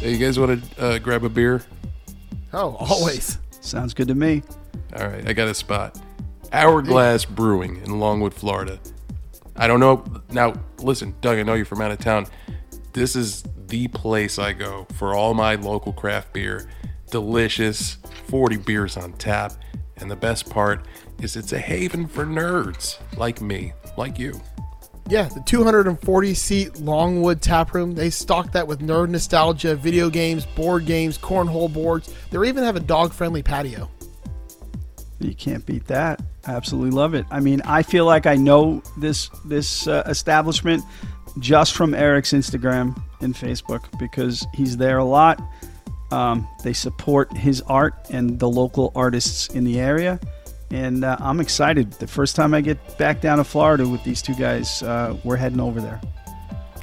Hey, you guys want to grab a beer? Oh, always. Sounds good to me. All right, I got a spot. Hourglass Brewing in Longwood, Florida. I don't know. Now, listen, Doug, I know you're from out of town. This is the place I go for all my local craft beer. Delicious, 40 beers on tap. And the best part is it's a haven for nerds like me, like you. Yeah, the 240-seat Longwood Taproom, they stock that with nerd nostalgia, video games, board games, cornhole boards. They even have a dog-friendly patio. You can't beat that. I absolutely love it. I mean, I feel like I know this establishment just from Eric's Instagram and Facebook because he's there a lot. They support his art and the local artists in the area. And I'm excited. The first time I get back down to Florida with these two guys, we're heading over there.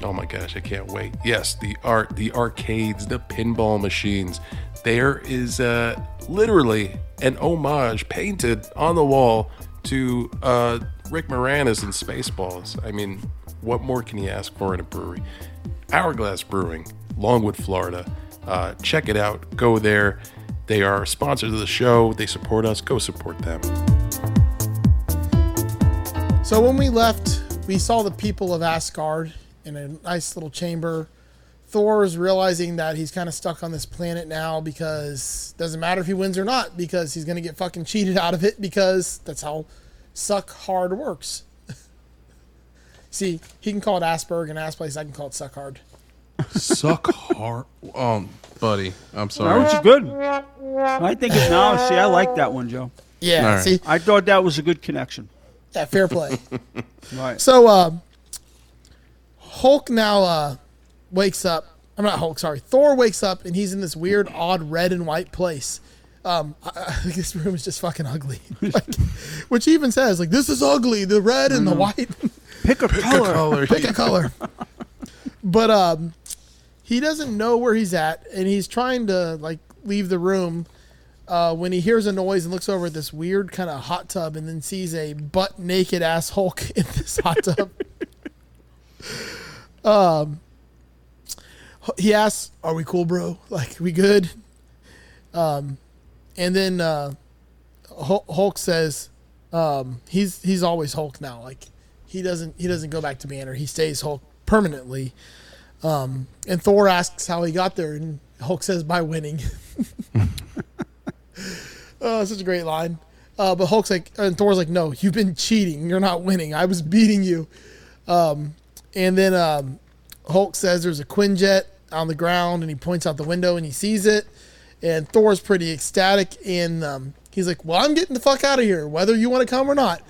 Oh my gosh, I can't wait. Yes, the art, the arcades, the pinball machines. There is literally an homage painted on the wall to Rick Moranis in Spaceballs. I mean, what more can you ask for in a brewery? Hourglass Brewing, Longwood, Florida. Check it out. Go there. They are sponsors of the show. They support us. Go support them. So when we left, we saw the people of Asgard in a nice little chamber. Thor is realizing that he's kind of stuck on this planet now because it doesn't matter if he wins or not because he's going to get fucking cheated out of it because that's how suck hard works. See, he can call it Asperg and Asplace. I can call it suck hard. Suck hard. Buddy, I'm sorry. That was good. I think it's now. See, I like that one, Joe. Yeah, right. See? I thought that was a good connection. Yeah, fair play. Right. So, Hulk now wakes up. I'm not Hulk, sorry. Thor wakes up, and he's in this weird, odd red and white place. I this room is just fucking ugly. Like, which he even says, like, this is ugly, the red and the white. Pick a color. Pick a color. But, he doesn't know where he's at, and he's trying to like leave the room when he hears a noise and looks over at this weird kind of hot tub and then sees a butt-naked ass Hulk in this hot tub. He asks, are we cool, bro? Like, we good? And then Hulk says, he's always Hulk now. Like, he doesn't go back to Banner. He stays Hulk permanently. And Thor asks how he got there, and Hulk says by winning. Oh, such a great line. But Hulk's like, and Thor's like, no, you've been cheating. You're not winning. I was beating you. And then Hulk says there's a Quinjet on the ground, and he points out the window, and he sees it. And Thor's pretty ecstatic, and he's like, well, I'm getting the fuck out of here, whether you want to come or not.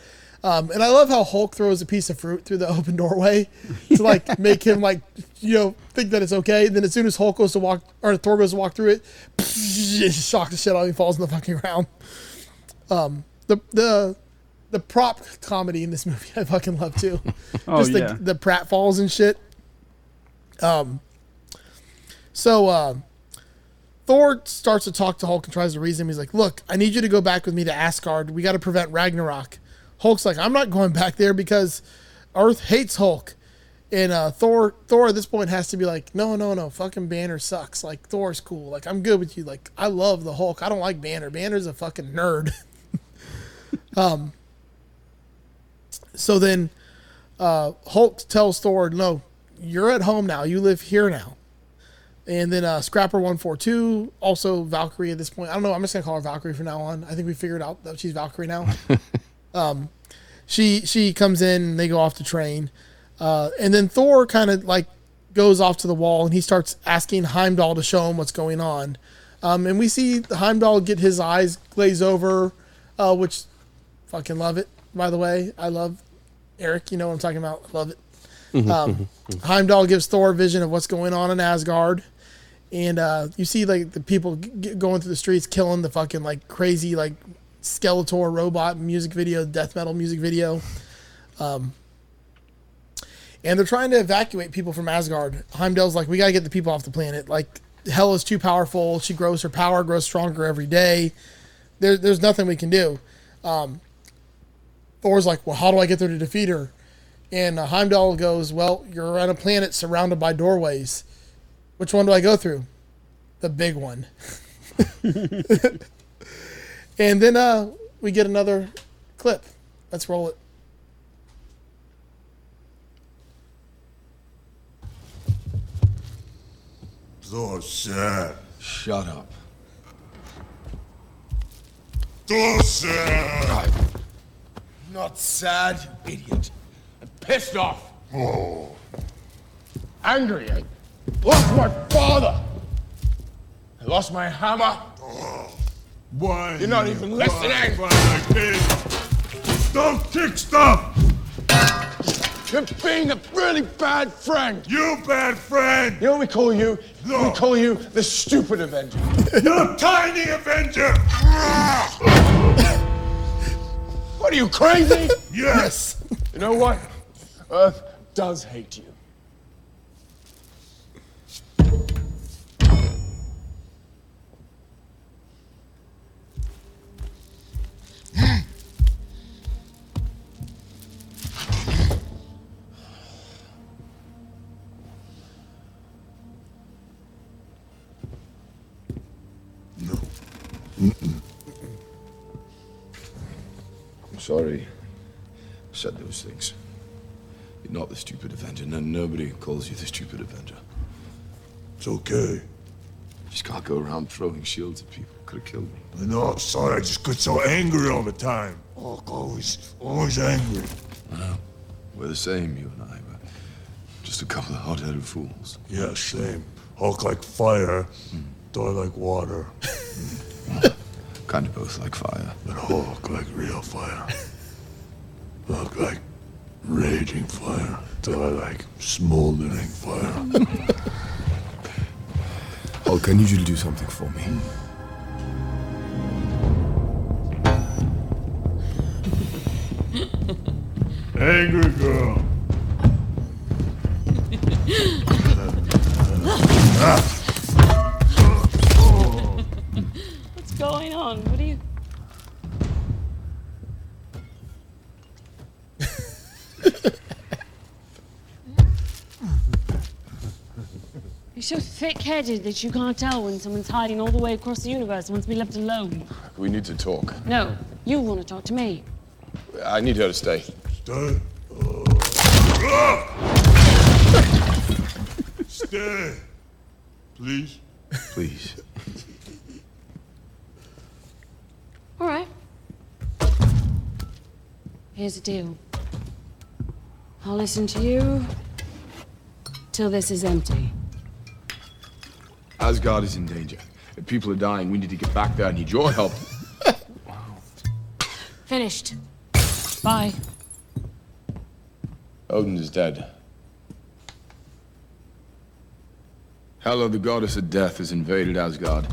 And I love how Hulk throws a piece of fruit through the open doorway to like make him like, you know, think that it's okay. And then as soon as Hulk goes to walk or Thor goes to walk through it, it shocks the shit out of him, falls in the fucking ground. The prop comedy in this movie I fucking love too. The pratfalls and shit. Thor starts to talk to Hulk and tries to reason him. He's like, look, I need you to go back with me to Asgard. We got to prevent Ragnarok. Hulk's like, I'm not going back there because Earth hates Hulk. And Thor at this point has to be like, no, fucking Banner sucks. Like, Thor's cool. Like, I'm good with you. Like, I love the Hulk. I don't like Banner. Banner's a fucking nerd. So then Hulk tells Thor, no, you're at home now. You live here now. And then Scrapper 142, also Valkyrie at this point. I don't know. I'm just going to call her Valkyrie from now on. I think we figured out that she's Valkyrie now. She comes in and they go off the train. And then Thor kind of like goes off to the wall and he starts asking Heimdall to show him what's going on. And we see Heimdall get his eyes glaze over, which fucking love it, by the way. I love Eric. You know what I'm talking about. I love it. Heimdall gives Thor a vision of what's going on in Asgard. And, you see like the people going through the streets, killing the fucking like crazy, like Skeletor robot music video, death metal music video. And they're trying to evacuate people from Asgard. Heimdall's like, we got to get the people off the planet. Like, Hela is too powerful. She grows her power, grows stronger every day. There's nothing we can do. Thor's like, well, how do I get there to defeat her? And Heimdall goes, well, you're on a planet surrounded by doorways. Which one do I go through? the big one. And then we get another clip. Let's roll it. Thor, sir. Shut up. Thor, sir. I'm not sad, you idiot. I'm pissed off. Oh. Angry. I lost my father. I lost my hammer. Oh. Why? You're not even listening. Why my kid? Don't kick stuff. You're being a really bad friend. You bad friend. You know what we call you? No. We call you the stupid Avenger. The tiny Avenger. What are you, crazy? Yes. You know what? Earth does hate you. Sorry, I said those things. You're not the stupid Avenger, and nobody calls you the stupid Avenger. It's okay. Just can't go around throwing shields at people. Could have killed me. I know, I'm sorry, I just got so angry all the time. Oh, always angry. I know. We're the same, you and I. We're just a couple of hot-headed fools. Yeah, same. Hulk like fire, Thor like water. Kind of both like fire. But Hulk like real fire. Hulk like raging fire. Thor like smoldering fire. Hulk, I need you to do something for me. Angry girl. What's going on? What are you? You're so thick-headed that you can't tell when someone's hiding all the way across the universe and wants to be left alone. We need to talk. No, you want to talk to me. I need her to stay. Stay. Stay. Please. Please. All right. Here's the deal. I'll listen to you till this is empty. Asgard is in danger. If people are dying, we need to get back there. I need your help. Wow. Finished. Bye. Odin is dead. Hela, the goddess of death, has invaded Asgard.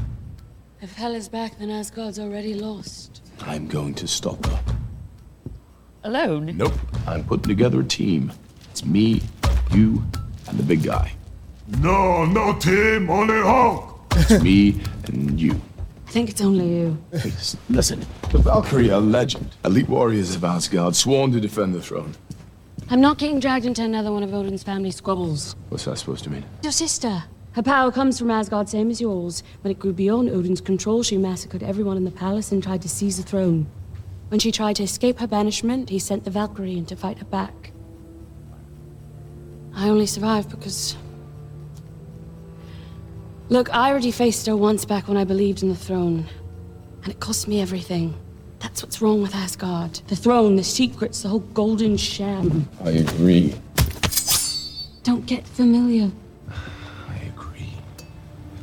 If Hela's back, then Asgard's already lost. I'm going to stop her. Alone? Nope. I'm putting together a team. It's me, you, and the big guy. No, no team, only Hulk! It's me and you. I think it's only you. Listen, the Valkyrie are legend. Elite warriors of Asgard, sworn to defend the throne. I'm not getting dragged into another one of Odin's family squabbles. What's that supposed to mean? Your sister. Her power comes from Asgard, same as yours. When it grew beyond Odin's control, she massacred everyone in the palace and tried to seize the throne. When she tried to escape her banishment, he sent the Valkyrie in to fight her back. I only survived because... Look, I already faced her once back when I believed in the throne. And it cost me everything. That's what's wrong with Asgard. The throne, the secrets, the whole golden sham. I agree. Don't get familiar. I agree.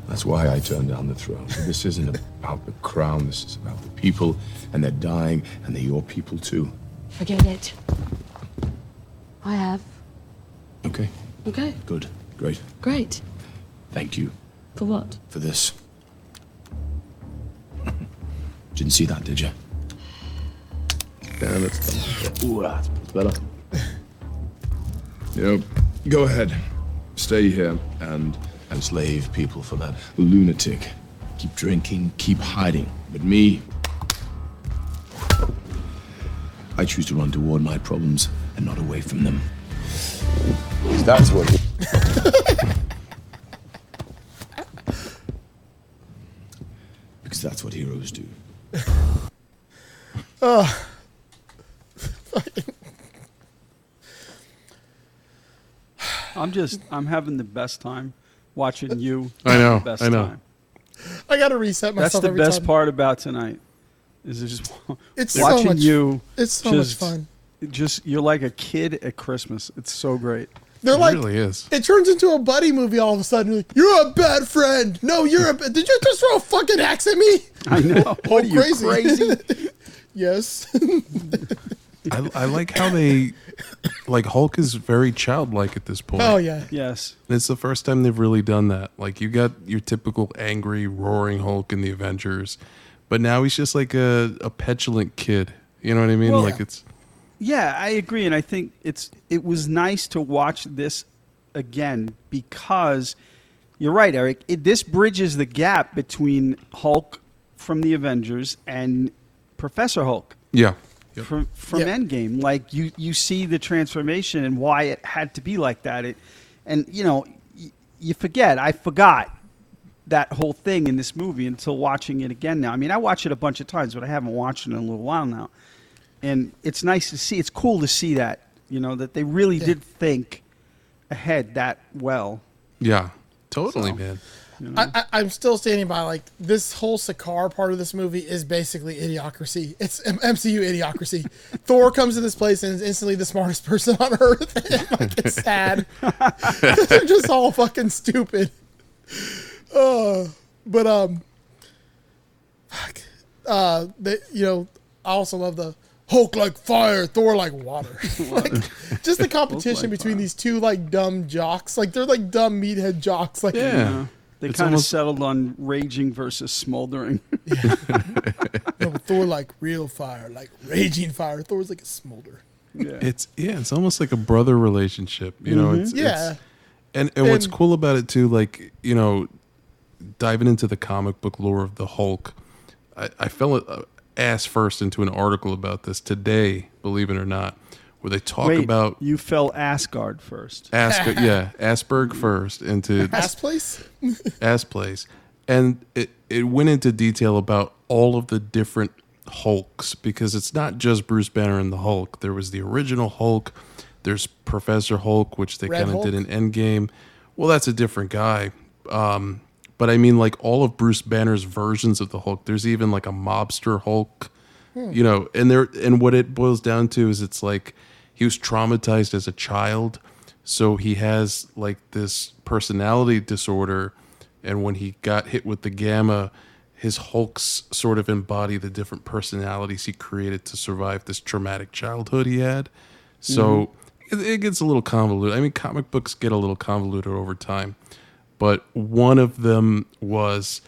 That's why I turned down the throne. But this isn't about the crown, this is about the people, and they're dying, and they're your people too. Forget it. I have. Okay. Okay. Good. Great. Great. Thank you. For what? For this. Didn't see that, did you? Yeah, that's... Ooh, that's better. You know, go ahead. Stay here and enslave people for that lunatic. Keep drinking, keep hiding. But me... I choose to run toward my problems and not away from them. That's what... heroes do. Oh. I'm having the best time watching you. I know. I got to reset myself. That's the best part about tonight. Is just it's watching so much, you. It's so much fun. Just you're like a kid at Christmas. It's so great. They're like, really is. It turns into a buddy movie all of a sudden. Like, you're a bad friend. No, you're a. Did you just throw a fucking axe at me? I know. What are you crazy? Yes. I like how they, like Hulk is very childlike at this point. Oh yeah. Yes. And it's the first time they've really done that. Like you got your typical angry, roaring Hulk in the Avengers, but now he's just like a petulant kid. You know what I mean? Well, like yeah. It's. Yeah, I agree, and I think it was nice to watch this again because you're right, Eric. This bridges the gap between Hulk from the Avengers and Professor Hulk. Yeah. Yep. From Endgame, like you see the transformation and why it had to be like that. And you know, you forget. I forgot that whole thing in this movie until watching it again now. I mean, I watch it a bunch of times, but I haven't watched it in a little while now. And it's nice to see. It's cool to see that, you know, that they really did think ahead that well. Yeah, totally, so, man. You know. I'm still standing by, like, this whole Sakaar part of this movie is basically idiocracy. It's MCU idiocracy. Thor comes to this place and is instantly the smartest person on Earth. And, like, it's sad. They're just all fucking stupid. Fuck. You know, I also love the Hulk like fire, Thor like water. Like, just the competition between these two, like, dumb jocks. Like, they're, like, dumb meathead jocks. Like, yeah. They kind of settled on raging versus smoldering. Yeah. No, Thor like real fire, like raging fire. Thor's like a smolder. Yeah. It's almost like a brother relationship, you know. Mm-hmm. And what's cool about it too, like, you know, diving into the comic book lore of the Hulk, I fell ass first into an article about this today, believe it or not, where they talk about you fell Asgard first. Asperg first into Ass place. And it went into detail about all of the different Hulks, because it's not just Bruce Banner and the Hulk. There was the original Hulk. There's Professor Hulk, which they kind of did in Endgame. Well, that's a different guy. But I mean, like, all of Bruce Banner's versions of the Hulk. There's even like a mobster Hulk, you know, and what it boils down to is it's like, he was traumatized as a child, so he has like this personality disorder, and when he got hit with the gamma, his Hulks sort of embody the different personalities he created to survive this traumatic childhood he had. So it gets a little convoluted. I mean, comic books get a little convoluted over time, but one of them was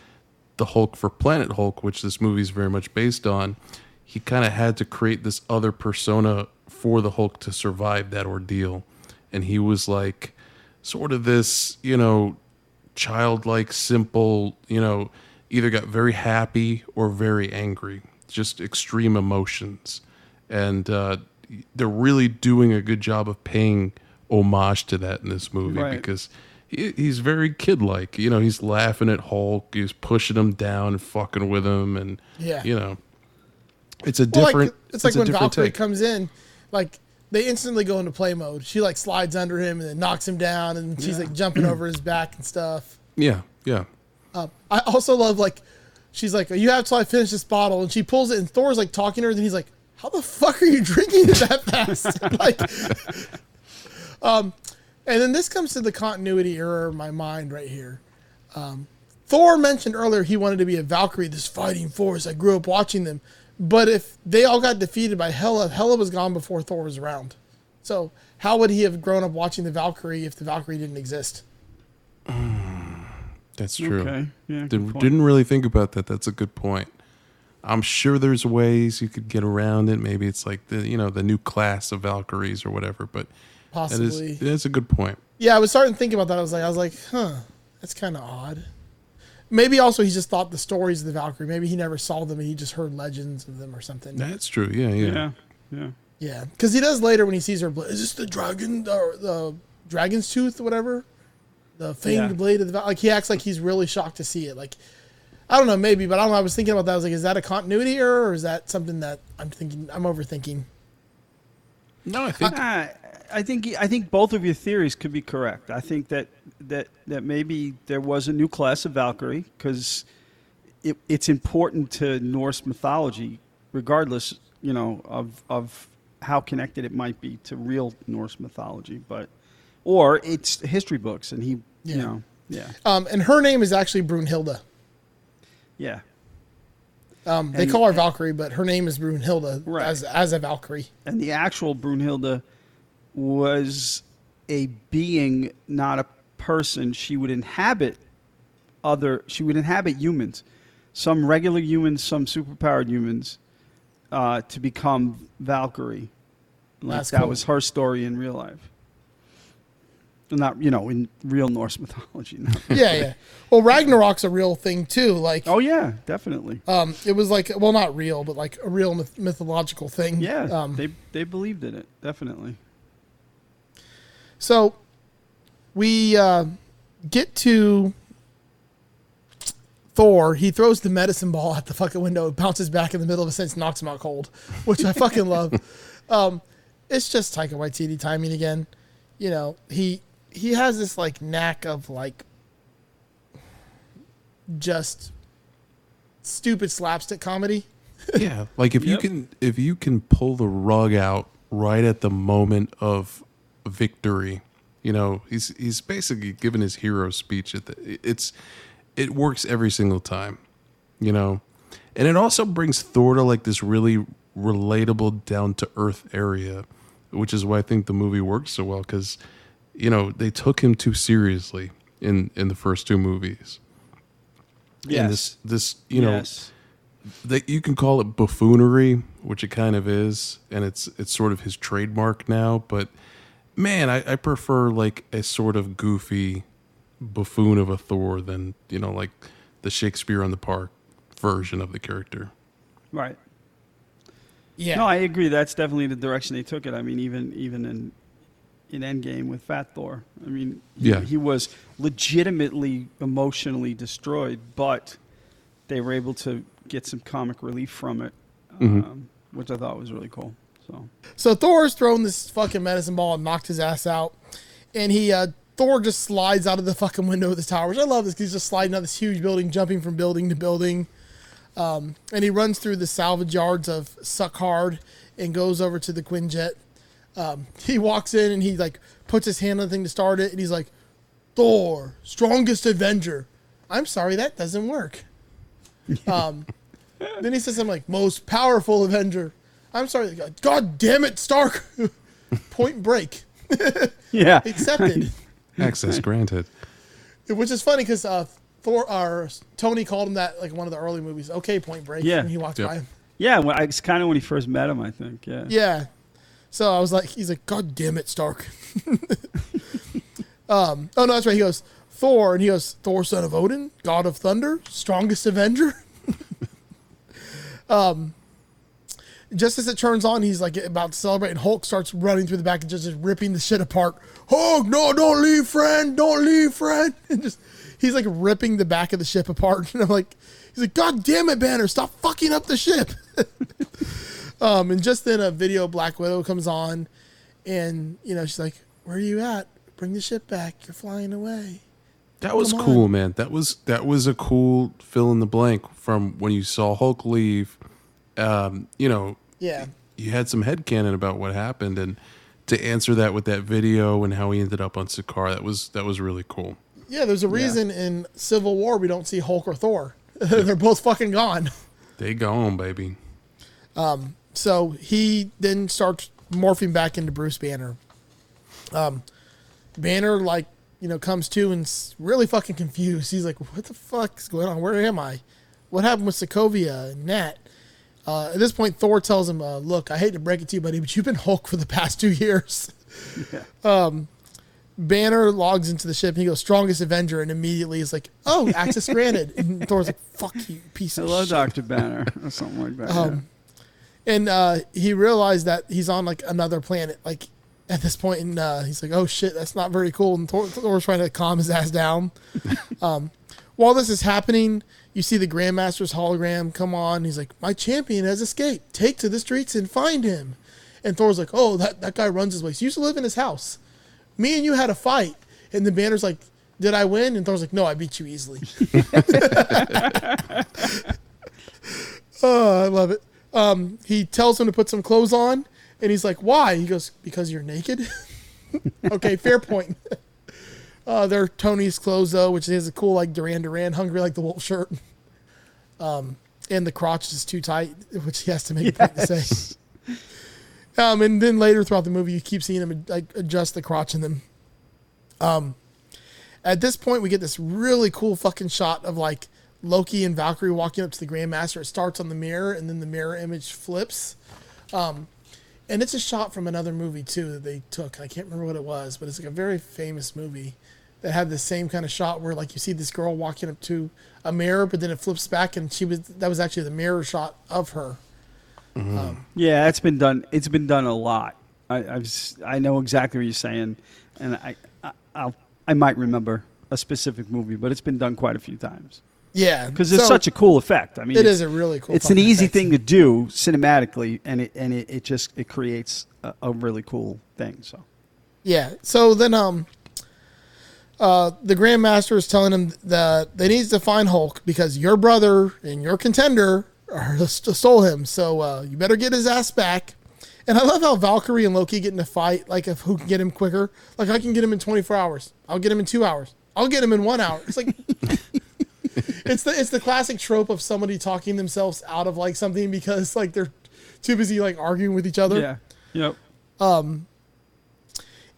the Hulk for Planet Hulk, which this movie is very much based on. He kind of had to create this other persona for the Hulk to survive that ordeal. And he was like sort of this, you know, childlike, simple, you know, either got very happy or very angry, just extreme emotions. And they're really doing a good job of paying homage to that in this movie, because he's very kid-like. You know, he's laughing at Hulk, he's pushing him down and fucking with him. And, you know, it's a different it's like when Valkyrie comes in, like, they instantly go into play mode. She like slides under him and then knocks him down, and she's like jumping over his back and stuff. Yeah, yeah. I also love, like, she's like, "You have till I finish this bottle," and she pulls it, and Thor's like talking to her, and he's like, "How the fuck are you drinking it that fast?" Like, and then this comes to the continuity error in my mind right here. Thor mentioned earlier he wanted to be a Valkyrie, this fighting force. I grew up watching them. But if they all got defeated by Hela, Hela was gone before Thor was around. So how would he have grown up watching the Valkyrie if the Valkyrie didn't exist? That's true. Okay. Yeah, didn't really think about that. That's a good point. I'm sure there's ways you could get around it. Maybe it's like the, you know, the new class of Valkyries or whatever. But possibly that's a good point. Yeah, I was starting to think about that. I was like, huh, that's kind of odd. Maybe also he just thought the stories of the Valkyrie. Maybe he never saw them and he just heard legends of them or something. That's true. Yeah. Yeah, because he does later when he sees her. Is this the dragon or the dragon's tooth, or whatever? The famed blade of the Valkyrie. Like, he acts like he's really shocked to see it. Like, I don't know, maybe, but I don't know. I was thinking about that. I was like, is that a continuity error, or is that something that I'm thinking? I'm overthinking. No, I think both of your theories could be correct. I think that maybe there was a new class of Valkyrie, because it's important to Norse mythology, regardless, you know, of how connected it might be to real Norse mythology, or it's history books, and you know, yeah. And her name is actually Brunhilde. Yeah. They call her Valkyrie, but her name is Brunhilde, right, as a Valkyrie. And the actual Brunhilde was a being, not a person. She would inhabit humans, some regular humans, some superpowered humans, to become Valkyrie. That was her story in real life. Not, you know, in real Norse mythology. No. Yeah. Well, Ragnarok's a real thing too. Like, oh yeah, definitely. It was like, well, not real, but like a real mythological thing. Yeah, they believed in it, definitely. So, we get to Thor. He throws the medicine ball at the fucking window. It bounces back in the middle of a sentence, knocks him out cold, which I fucking love. It's just Taika Waititi timing again. You know, he has this like knack of like just stupid slapstick comedy. Yeah, like if you can pull the rug out right at the moment of victory, you know, he's basically giving his hero speech at it works every single time, you know. And it also brings Thor to like this really relatable, down to earth area, which is why I think the movie works so well, because, you know, they took him too seriously in the first two movies. Yes. And this you know, that you can call it buffoonery, which it kind of is, and it's sort of his trademark now. But man, I prefer like a sort of goofy buffoon of a Thor than, you know, like the Shakespeare on the Park version of the character. Right. Yeah. No, I agree. That's definitely the direction they took it. I mean, even in Endgame with Fat Thor, I mean, he was legitimately emotionally destroyed, but they were able to get some comic relief from it, which I thought was really cool. So Thor's thrown this fucking medicine ball and knocked his ass out, and Thor just slides out of the fucking window of the tower, which I love this, because he's just sliding out this huge building, jumping from building to building. And he runs through the salvage yards of Sakaar and goes over to the Quinjet. He walks in and he like puts his hand on the thing to start it, and he's like, "Thor, strongest Avenger." I'm sorry, that doesn't work. Then he says something like, "Most powerful Avenger." I'm sorry, God damn it, Stark. Point Break. Yeah, accepted. Access granted. Which is funny because Tony called him that, like one of the early movies. Okay, Point Break. Yeah, and he walked by him. Yeah, well, it's kind of when he first met him, I think. Yeah. Yeah. So I was like, he's like, "God damn it, Stark." Oh no, that's right. He goes, "Thor," and he goes, "Thor, son of Odin, god of thunder, strongest Avenger." Just as it turns on, he's like about to celebrate, and Hulk starts running through the back and just ripping the shit apart. "Hulk, no, don't leave, friend! Don't leave, friend!" And just. He's like ripping the back of the ship apart, and I'm like, he's like, "God damn it, Banner! Stop fucking up the ship!" And just then, a video Black Widow comes on, and you know she's like, "Where are you at? Bring the ship back! You're flying away." That was cool, man. That was a cool fill in the blank from when you saw Hulk leave. You know, yeah, you had some headcanon about what happened, and to answer that with that video and how he ended up on Sakaar, that was really cool. Yeah, there's a reason in Civil War we don't see Hulk or Thor. They're both fucking gone. They gone, baby. So he then starts morphing back into Bruce Banner. Banner, like, you know, comes to and really fucking confused. He's like, "What the fuck is going on? Where am I? What happened with Sokovia and that?" At this point, Thor tells him, "Look, I hate to break it to you, buddy, but you've been Hulk for the past 2 years." Yeah. Banner logs into the ship and he goes, "Strongest Avenger," and immediately is like, "Oh, access granted." And Thor's like, "Fuck you, piece of shit. Hello, Dr. Banner," or something like that. And he realized that he's on like another planet, like at this point, and he's like, "Oh shit, that's not very cool." And Thor's trying to calm his ass down. While this is happening, You see the Grandmaster's hologram come on. He's like, my champion has escaped. Take to the streets and find him. And Thor's like, oh, that guy runs his waste. You used to live in his house. Me and you had a fight. And the Banner's like, did I win? And Thor's like, no, I beat you easily. Oh, I love it. He tells him to put some clothes on. And he's like, why? He goes, because you're naked. Okay, fair point. They're Tony's clothes, though, which is a cool, like, Duran Duran, hungry like the wolf shirt. And the crotch is too tight, which he has to make a point to say. And then later throughout the movie, you keep seeing him, like, adjust the crotch in them. At this point, we get this really cool fucking shot of, like, Loki and Valkyrie walking up to the Grandmaster. It starts on the mirror, and then the mirror image flips. And it's a shot from another movie, too, that they took. I can't remember what it was, but it's, like, a very famous movie that had the same kind of shot where, like, you see this girl walking up to a mirror, but then it flips back, and that was actually the mirror shot of her. Mm-hmm. Yeah, that's been done. It's been done a lot. I know exactly what you're saying, and I might remember a specific movie, but it's been done quite a few times. Yeah, because it's such a cool effect. I mean, it is a really cool. It's an easy thing to do cinematically, and it just creates a really cool thing. So, yeah. So then, the Grandmaster is telling him that they need to find Hulk because your brother and your contender stole him. So you better get his ass back. And I love how Valkyrie and Loki get in a fight, like of who can get him quicker. Like I can get him in 24 hours. I'll get him in 2 hours. I'll get him in 1 hour. It's like. It's the classic trope of somebody talking themselves out of like something because like they're too busy like arguing with each other. Yeah. Yep.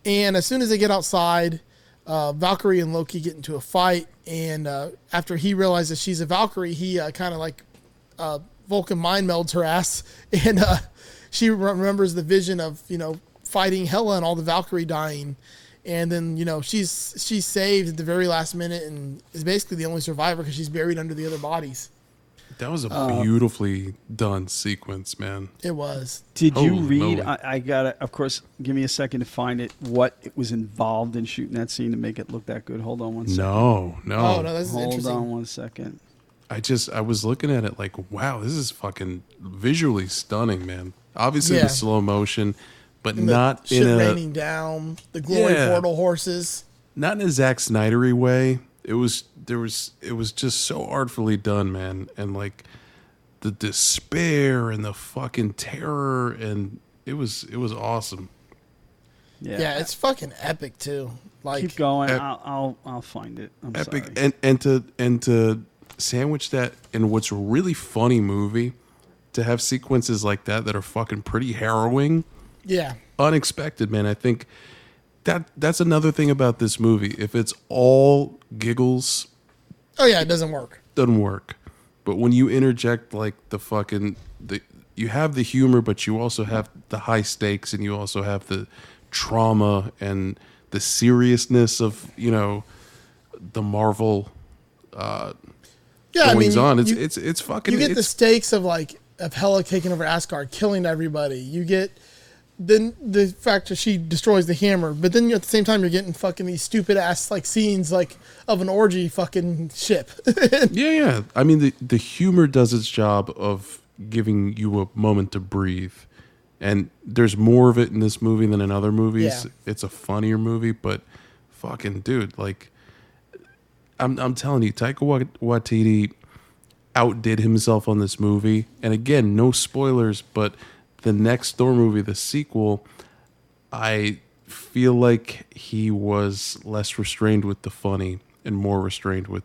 And as soon as they get outside, Valkyrie and Loki get into a fight, and after he realizes she's a Valkyrie, he kind of like Vulcan mind melds her ass, and she remembers the vision of fighting Hela and all the Valkyrie dying. And then, she's saved at the very last minute and is basically the only survivor because she's buried under the other bodies. That was a beautifully done sequence, man. It was. Did you read? I gotta, of course, give me a second to find it, what it was involved in shooting that scene to make it look that good. Hold on 1 second. No. Oh, no, this is interesting. Hold on 1 second. I was looking at it like, wow, this is fucking visually stunning, man. Obviously, the slow motion. But not in a... raining down, the glory portal horses. Not in a Zack Snyder-y way. It was just so artfully done, man. And like the despair and the fucking terror, and it was awesome. Yeah, it's fucking epic too. Like keep going, I'll find it. I'm epic, sorry. and to sandwich that in what's a really funny movie, to have sequences like that are fucking pretty harrowing. Yeah. Unexpected, man. I think that's another thing about this movie. If it's all giggles. Oh, yeah, it doesn't work. Doesn't work. But when you interject like the fucking you have the humor, but you also have the high stakes, and you also have the trauma and the seriousness of, the Marvel goings on. It's fucking. You get the stakes of Hela taking over Asgard, killing everybody. You get then the fact that she destroys the hammer, but then at the same time you're getting fucking these stupid ass like scenes like of an orgy fucking ship. yeah. I mean the humor does its job of giving you a moment to breathe, and there's more of it in this movie than in other movies. Yeah. It's a funnier movie, but fucking dude, like I'm telling you, Taika Waititi outdid himself on this movie. And again, no spoilers, but the next Thor movie, the sequel, I feel like he was less restrained with the funny and more restrained with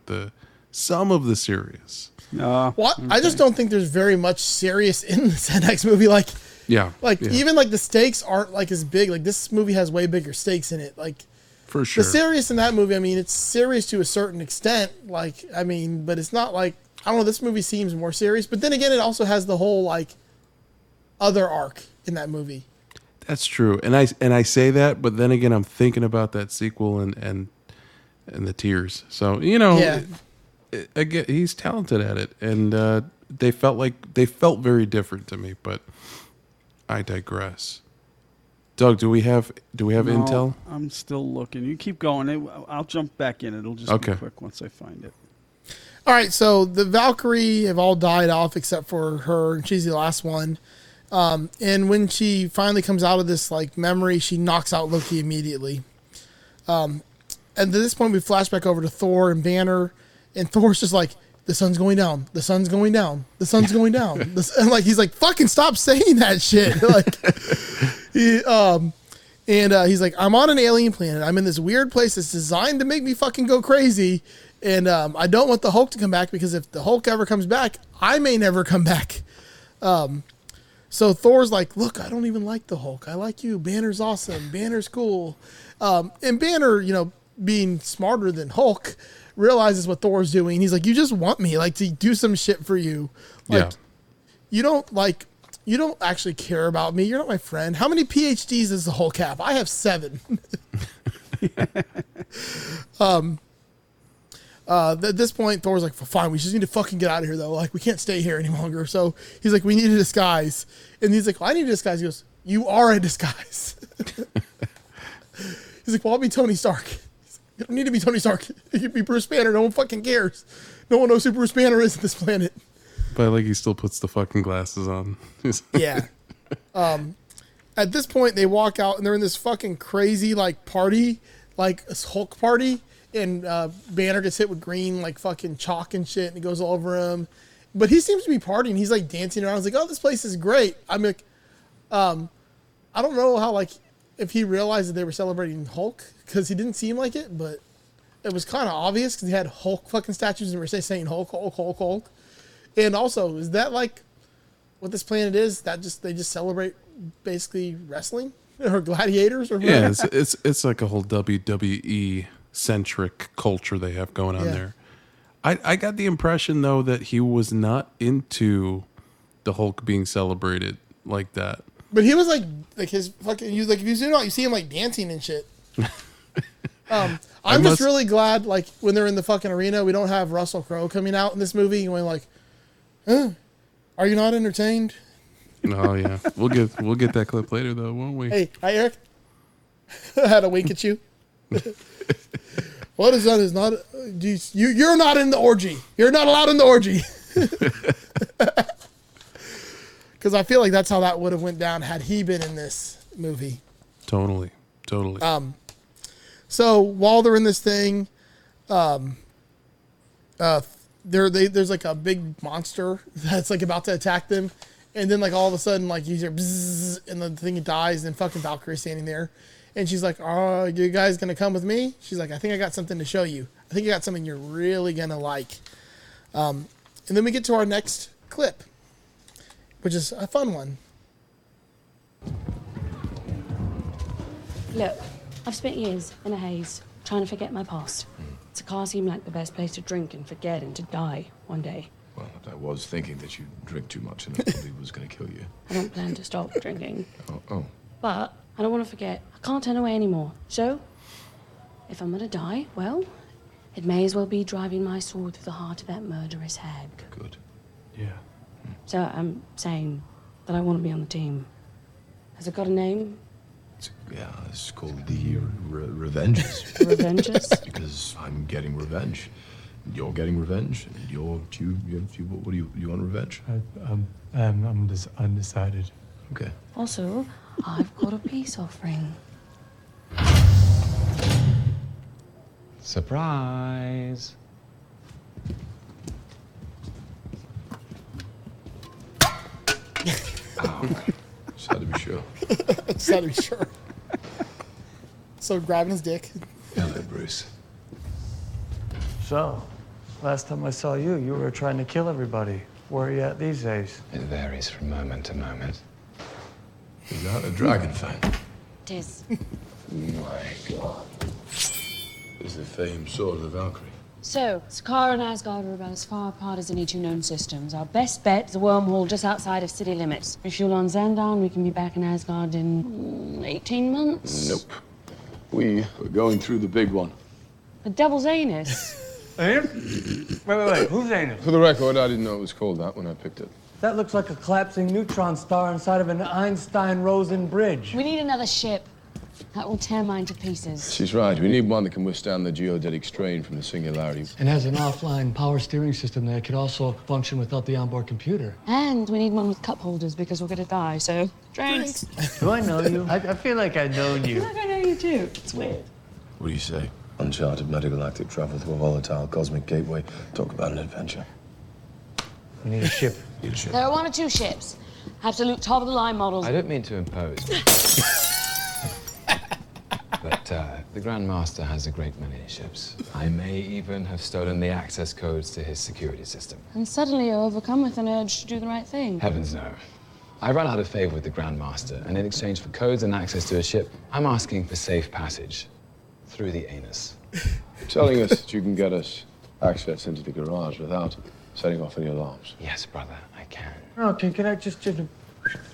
some of the serious. Okay. I just don't think there's very much serious in this next movie. Even like the stakes aren't like as big. Like this movie has way bigger stakes in it. Like for sure, the serious in that movie. I mean, it's serious to a certain extent. Like I mean, but it's not like I don't know. This movie seems more serious, but then again, it also has the whole like other arc in that movie. That's true. And I say that, but then again I'm thinking about that sequel and the tears. So, again, he's talented at it, and they felt very different to me, but I digress. Doug, do we have intel? I'm still looking. You keep going. I'll jump back in. It'll just be quick once I find it. All right, so the Valkyrie have all died off except for her, and she's the last one. And when she finally comes out of this like memory, she knocks out Loki immediately. And at this point, we flash back over to Thor and Banner, and Thor's just like, "The sun's going down. The sun's going down. The sun's going down." And like he's like, "Fucking stop saying that shit!" Like, he's like, "I'm on an alien planet. I'm in this weird place that's designed to make me fucking go crazy. And I don't want the Hulk to come back because if the Hulk ever comes back, I may never come back." So Thor's like, "Look, I don't even like the Hulk. I like you. Banner's awesome. Banner's cool." And Banner, you know, being smarter than Hulk, realizes what Thor's doing. He's like, "You just want me like to do some shit for you. Like, you don't actually care about me. You're not my friend. How many PhDs does the Hulk have? I have 7. At this point, Thor's like, "Fine, we just need to fucking get out of here, though. Like, we can't stay here any longer." So he's like, "We need a disguise." And he's like, "Well, I need a disguise." He goes, "You are a disguise." He's like, "Well, I'll be Tony Stark." He's like, "You don't need to be Tony Stark. You can be Bruce Banner. No one fucking cares. No one knows who Bruce Banner is on this planet." But, like, he still puts the fucking glasses on. Yeah. At this point, they walk out, and they're in this fucking crazy, like, party, like, this Hulk party. And Banner gets hit with green, like, fucking chalk and shit, and it goes all over him. But he seems to be partying. He's, like, dancing around. I was like, "Oh, this place is great." I'm like, I don't know how, like, if he realized that they were celebrating Hulk, because he didn't seem like it, but it was kind of obvious because he had Hulk fucking statues and were saying Hulk, Hulk, Hulk, Hulk. And also, is that, like, what this planet is? That just they just celebrate basically wrestling or gladiators or whatever? Yeah, it's like a whole WWE centric culture they have going on there. I got the impression though that he was not into the Hulk being celebrated like that. But he was like his fucking, you like if you zoom out, you see him like dancing and shit. I'm just really glad like when they're in the fucking arena, we don't have Russell Crowe coming out in this movie and going like, "Are you not entertained?" Oh yeah, we'll get that clip later though, won't we? Hey, hi Eric. I had a wink at you. What is that? Is not you're not in the orgy. You're not allowed in the orgy. Because I feel like that's how that would have went down had he been in this movie. Totally. So while they're in this thing, there's like a big monster that's like about to attack them, and then like all of a sudden like you hear bzzz, and the thing dies, and fucking Valkyrie's standing there. And she's like, "Oh, you guys going to come with me?" She's like, "I think I got something to show you. I think I got something you're really going to like." And then we get to our next clip, which is a fun one. "Look, I've spent years in a haze trying to forget my past. Sakaar seemed like the best place to drink and forget and to die one day. Well, I was thinking that you drink too much and it probably was going to kill you." "I don't plan to stop drinking." Oh. "But I don't want to forget. I can't turn away anymore. So, if I'm going to die, well, it may as well be driving my sword through the heart of that murderous hag." "Good. Yeah." "So I'm saying that I want to be on the team. Has it got a name?" It's called the Revengers. "Revengers?" "Because I'm getting revenge. You're getting revenge. And you want revenge?" I'm just undecided." "Okay. Also, I've got a peace offering." "Surprise." "Oh, just had to be sure." "Just had to be sure." So grabbing his dick. "Hello, Bruce." "So, last time I saw you, you were trying to kill everybody. Where are you at these days?" "It varies from moment to moment." "Is that a dragon fan?" "It is." "My God. Is the famed sword of the Valkyrie." "So, Sakaar and Asgard are about as far apart as any two known systems. Our best bet is a wormhole just outside of city limits. If you'll on Xandon, we can be back in Asgard in 18 months. "Nope. We are going through the big one. The devil's anus." Wait. Whose anus? "For the record, I didn't know it was called that when I picked it." "That looks like a collapsing neutron star inside of an Einstein-Rosen bridge." "We need another ship." That will tear mine to pieces. She's right. We need one that can withstand the geodetic strain from the singularity. And has an offline power steering system that could also function without the onboard computer. And we need one with cup holders because we're going to die, so... Drinks! Do I know you? I feel like I've known you. I feel like I know you too. It's weird. What do you say? Uncharted intergalactic travel through a volatile cosmic gateway. Talk about an adventure. You need a ship. Need a ship. There are one or two ships. Absolute top-of-the-line models. I don't mean to impose. But the Grandmaster has a great many ships. I may even have stolen the access codes to his security system. And suddenly you're overcome with an urge to do the right thing. Heavens no. I run out of favor with the Grandmaster, and in exchange for codes and access to a ship, I'm asking for safe passage through the anus. You're telling us that you can get us access into the garage without setting off any alarms. Yes, brother, I can. Okay, can I just do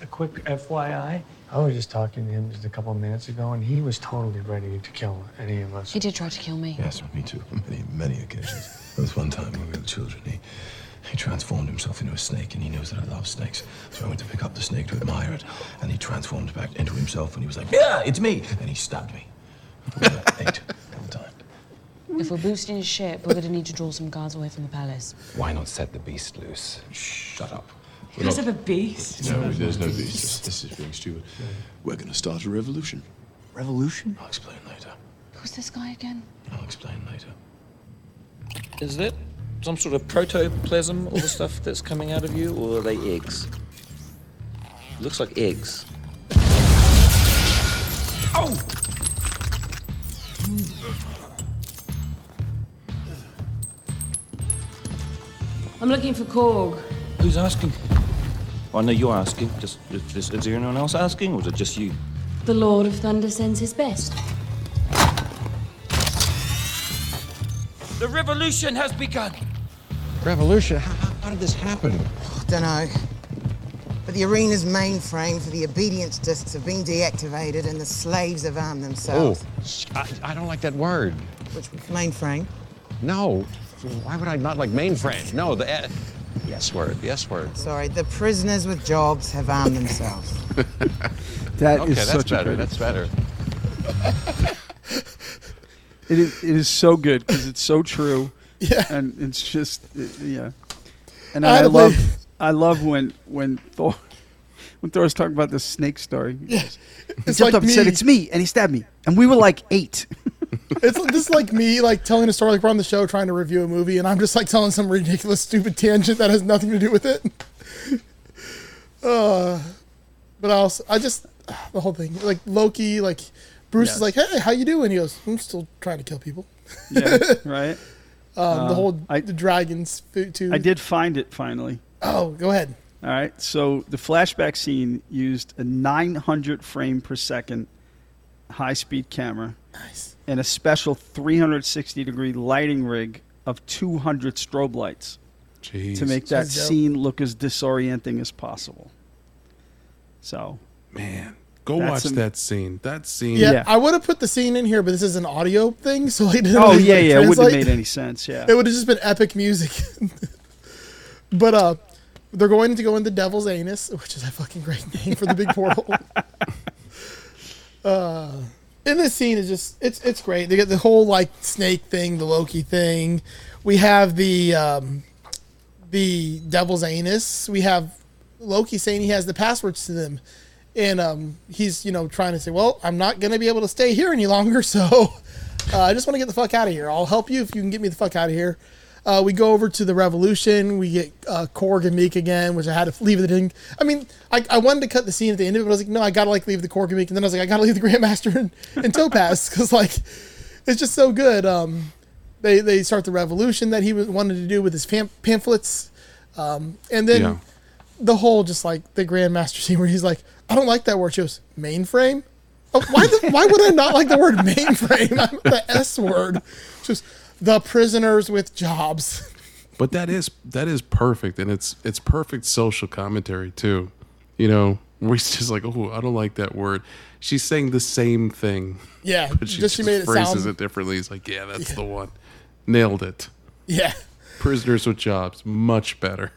a quick FYI? I was just talking to him just a couple of minutes ago, and he was totally ready to kill any of us. He did try to kill me. Yes, me too, on many occasions. There was one time when we were children, he transformed himself into a snake, and he knows that I love snakes. So I went to pick up the snake to admire it, and he transformed back into himself, and he was like, yeah, it's me, and he stabbed me. We were eight all the time. If we're boosting a ship, we're going to need to draw some guards away from the palace. Why not set the beast loose? Shut up. You guys have a beast? No, there's no beast. This is being stupid. Yeah. We're going to start a revolution. Revolution? I'll explain later. Who's this guy again? I'll explain later. Is that some sort of protoplasm, all the stuff that's coming out of you, or are they eggs? It looks like eggs. Oh! I'm looking for Korg. Who's asking? I know you're asking. Just is there anyone else asking, or is it just you? The Lord of Thunder sends his best. The revolution has begun. Revolution? How did this happen? Oh, I don't know. But the arena's mainframe for the obedience discs have been deactivated, and the slaves have armed themselves. Oh, I don't like that word. Which mainframe? No. Why would I not like mainframe? No, the yes word. Sorry, the prisoners with jobs have armed themselves. That's better. It is so good because it's so true. Yeah, and it's just yeah. And I love when Thor's talking about the snake story. Yeah. He jumped up and said, "It's me," and he stabbed me, and we were like 8. It's this is like me like telling a story like we're on the show trying to review a movie and I'm just like telling some ridiculous stupid tangent that has nothing to do with it. But I just the whole thing like Loki like Bruce is like, hey, how you doing? He goes, I'm still trying to kill people. Yeah, right. The dragons too. I did find it finally. Oh, go ahead. All right. So the flashback scene used a 900 frame per second high-speed camera. Nice. And a special 360-degree lighting rig of 200 strobe lights. Jeez. To make that scene look as disorienting as possible. So, man, go watch that scene. That scene. Yeah, I would have put the scene in here, but this is an audio thing, so it didn't. Oh really it wouldn't have made any sense. Yeah, it would have just been epic music. But they're going to go in the Devil's Anus, which is a fucking great name for the big portal. And this scene is just it's great. They get the whole like snake thing, the Loki thing. We have the Devil's Anus. We have Loki saying he has the passwords to them, and he's trying to say, well, I'm not gonna be able to stay here any longer, so I just want to get the fuck out of here. I'll help you if you can get me the fuck out of here. We go over to the revolution. We get Korg and Miek again, which I had to leave the thing. I mean, I wanted to cut the scene at the end of it, but I was like, no, I got to leave the Korg and Miek. And then I was like, I got to leave the Grandmaster and Topaz because, it's just so good. They start the revolution that he wanted to do with his pamphlets. And then the whole the Grandmaster scene where he's like, I don't like that word. She goes, mainframe? Oh, why would I not like the word mainframe? The S word. She goes, the prisoners with jobs. But that is perfect, and it's perfect social commentary too. Where he's just like, oh, I don't like that word. She's saying the same thing. Yeah, but she made it phrases it differently. He's like, yeah, that's the one. Nailed it. Yeah. Prisoners with jobs, much better.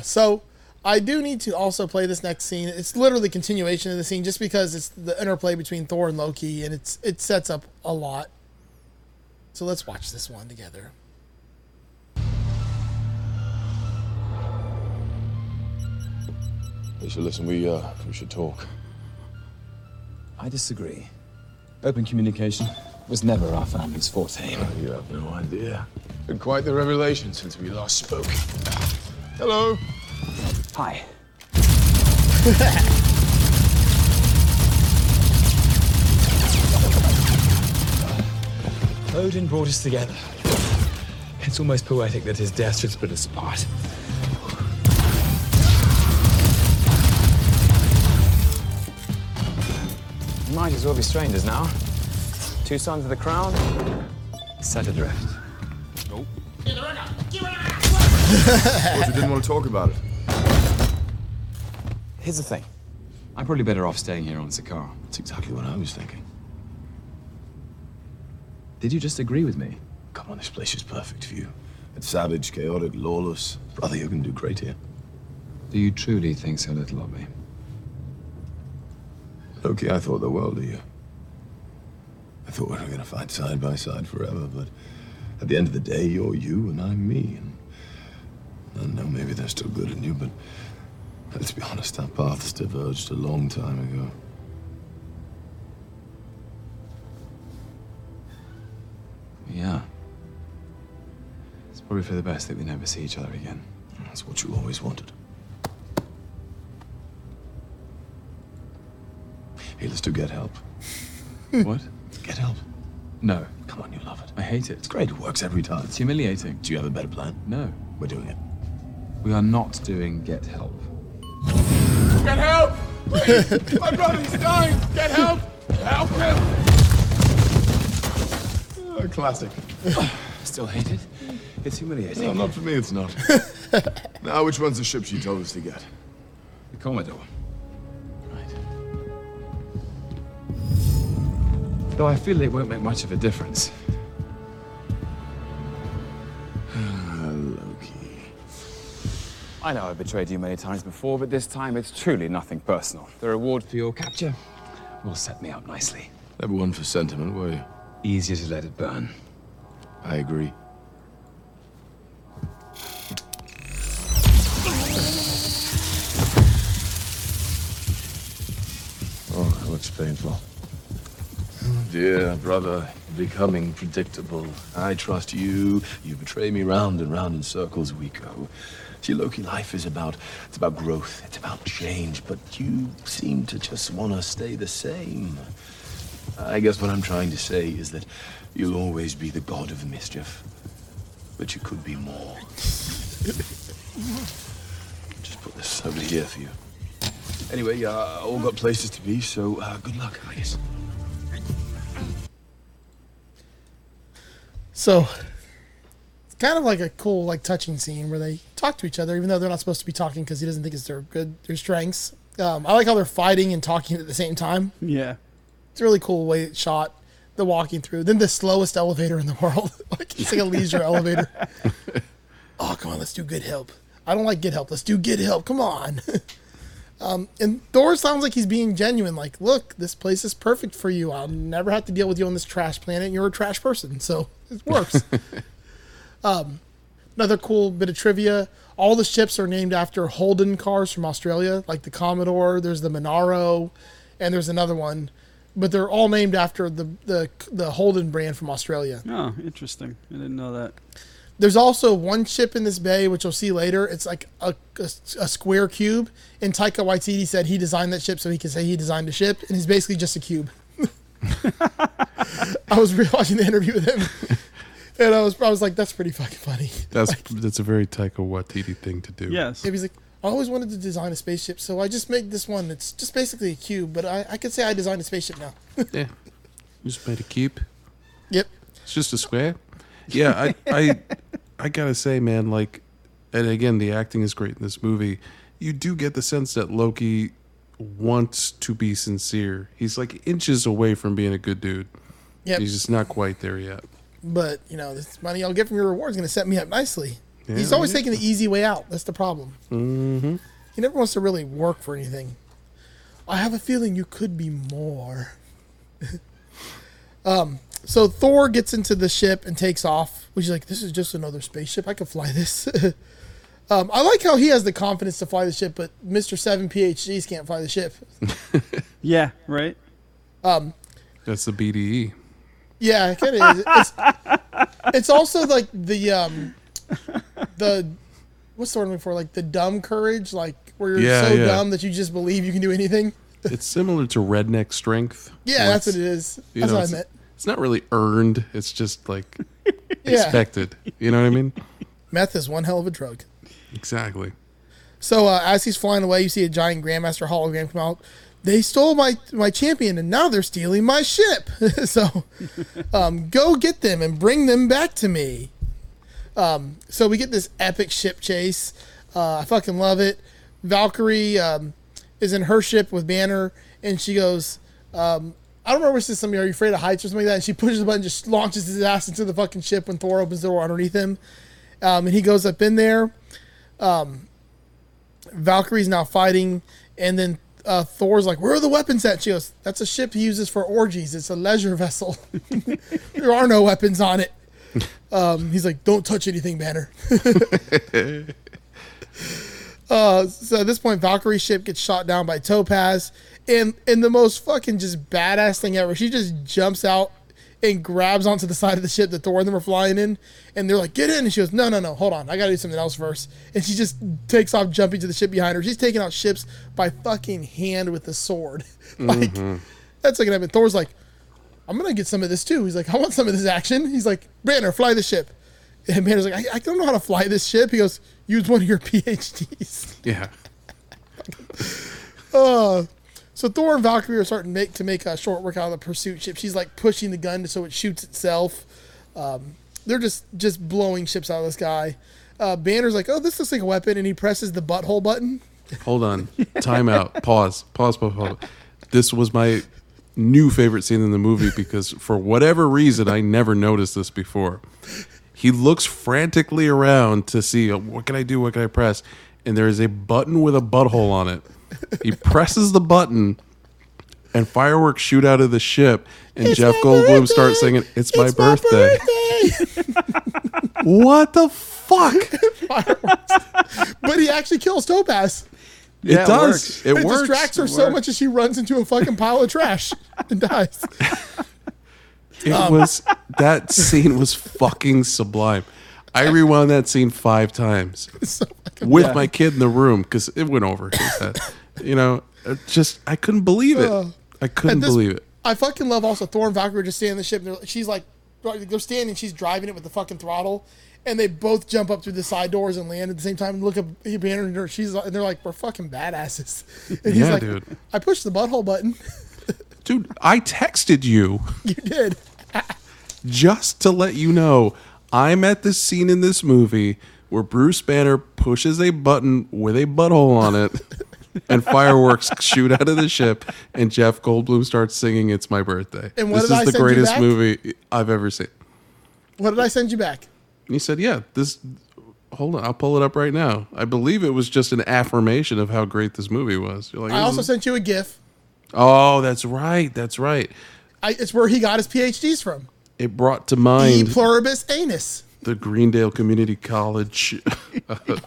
So I do need to also play this next scene. It's literally a continuation of the scene just because it's the interplay between Thor and Loki, and it sets up a lot. So let's watch this one together. Hey, so listen, we should talk. I disagree. Open communication was never our family's forte. Oh, you have no idea. Been quite the revelation since we last spoke. Hello. Hi. Odin brought us together. It's almost poetic that his death should split us apart. Might as well be strangers now. Two sons of the crown, set adrift. Nope. Suppose you didn't want to talk about it. Here's the thing. I'm probably better off staying here on Sakaar. That's exactly what I was thinking. Did you just agree with me? Come on, this place is perfect for you. It's savage, chaotic, lawless. Brother, you can do great here. Do you truly think so little of me? Loki, I thought the world of you. I thought we were going to fight side by side forever, but at the end of the day, you're you and I'm me. And I don't know, maybe there's still good in you, but let's be honest, our paths diverged a long time ago. Yeah. It's probably for the best that we never see each other again. That's what you always wanted. Hey, let's do Get Help. What? Get Help. No. Come on, you love it. I hate it. It's great. It works every time. It's humiliating. Do you have a better plan? No. We're doing it. We are not doing Get Help. Get help! Please! My brother's dying! Get help! Help him! Oh, classic. Still hate it? It's humiliating. No, not for me, it's not. Now, which one's the ship she told us to get? The Commodore. Though I feel it won't make much of a difference. Loki. I know I've betrayed you many times before, but this time it's truly nothing personal. The reward for your capture will set me up nicely. Never one for sentiment, were you? Easier to let it burn. I agree. Oh, that looks painful. Dear brother, becoming predictable. I trust you. You betray me round and round in circles we go. See, Loki, life is about growth. It's about change. But you seem to just want to stay the same. I guess what I'm trying to say is that you'll always be the god of mischief. But you could be more. Just put this over here for you. Anyway, all got places to be, so good luck, I guess. So, it's kind of like a cool, like, touching scene where they talk to each other, even though they're not supposed to be talking because he doesn't think it's their strengths. I like how they're fighting and talking at the same time. Yeah. It's a really cool way it's shot, the walking through. Then the slowest elevator in the world. Like, it's like a leisure elevator. Oh, come on, let's do Get Help. I don't like Get Help. Let's do Get Help. Come on. And Thor sounds like he's being genuine. Like, look, this place is perfect for you. I'll never have to deal with you on this trash planet. You're a trash person, so it works. Another cool bit of trivia. All the ships are named after Holden cars from Australia, like the Commodore, there's the Monaro, and there's another one. But they're all named after the Holden brand from Australia. Oh, interesting. I didn't know that. There's also one ship in this bay, which you'll see later. It's like a square cube. And Taika Waititi said he designed that ship so he can say he designed a ship. And he's basically just a cube. I was watching the interview with him. And I was like, that's pretty fucking funny. That's a very Taika Waititi thing to do. Yes. And he's like, I always wanted to design a spaceship. So I just made this one that's just basically a cube. But I could say I designed a spaceship now. Yeah. You just made a cube. Yep. It's just a square. Yeah, I gotta say, man, like, and again, the acting is great in this movie. You do get the sense that Loki wants to be sincere. He's like inches away from being a good dude. Yeah, he's just not quite there yet. But you know, this money I'll get from your reward is gonna set me up nicely. Yeah, he's always taking the easy way out. That's the problem. Mm-hmm. He never wants to really work for anything. I have a feeling you could be more. So Thor gets into the ship and takes off, which is like, this is just another spaceship. I could fly this. I like how he has the confidence to fly the ship, but Mr. 7 PhDs can't fly the ship. Yeah, right? That's the BDE. Yeah, it kind of is. It's also like the what's the word I'm looking for? Like the dumb courage, like where you're dumb that you just believe you can do anything. It's similar to redneck strength. Yeah, that's what it is. That's what I meant. It's not really earned. It's just like expected. You know what I mean? Meth is one hell of a drug. Exactly. So as he's flying away, you see a giant Grandmaster hologram come out. They stole my champion, and now they're stealing my ship. So go get them and bring them back to me. So we get this epic ship chase. I fucking love it. Valkyrie is in her ship with Banner, and she goes, I don't remember what she says, something, are you afraid of heights or something like that? And she pushes the button, just launches his ass into the fucking ship when Thor opens the door underneath him. And he goes up in there. Valkyrie's now fighting, and then Thor's like, where are the weapons at? She goes, that's a ship he uses for orgies. It's a leisure vessel. There are no weapons on it. He's like, don't touch anything, Banner. So at this point, Valkyrie's ship gets shot down by Topaz. And the most fucking just badass thing ever, she just jumps out and grabs onto the side of the ship that Thor and them are flying in. And they're like, get in. And she goes, no, hold on. I got to do something else first. And she just takes off jumping to the ship behind her. She's taking out ships by fucking hand with a sword. Like, that's like an event. Thor's like, I'm going to get some of this too. He's like, I want some of this action. He's like, Banner, fly the ship. And Banner's like, I don't know how to fly this ship. He goes, use one of your PhDs. Yeah. So Thor and Valkyrie are starting to make a short work out of the pursuit ship. She's like pushing the gun so it shoots itself. They're just blowing ships out of the sky. Banner's like, oh, this looks like a weapon, and he presses the butthole button. Hold on. Time out. Pause. This was my new favorite scene in the movie because for whatever reason, I never noticed this before. He looks frantically around to see, what can I do? What can I press? And there is a button with a butthole on it. He presses the button, and fireworks shoot out of the ship, and Jeff Goldblum starts singing, It's my birthday. What the fuck? Fireworks. But he actually kills Topaz. It does. It works. Distracts her so much as she runs into a fucking pile of trash and dies. That scene was fucking sublime. I rewound that scene 5 times with my kid in the room because it went over his head. I couldn't believe it. I fucking love also Thor and Valkyrie just standing in the ship. They're standing, she's driving it with the fucking throttle, and they both jump up through the side doors and land at the same time and look up at Banner and her. And they're like, we're fucking badasses. And he's like, dude. I pushed the butthole button. Dude, I texted you. You did. Just to let you know, I'm at this scene in this movie where Bruce Banner pushes a button with a butthole on it and fireworks shoot out of the ship and Jeff Goldblum starts singing It's My Birthday. And what this did is I the send greatest you back? Movie I've ever seen. What did I send you back? You said, hold on, I'll pull it up right now. I believe it was just an affirmation of how great this movie was. You're like, I also sent you a GIF. Oh, that's right. It's where he got his PhDs from. It brought to mind... E pluribus anus. The Greendale Community College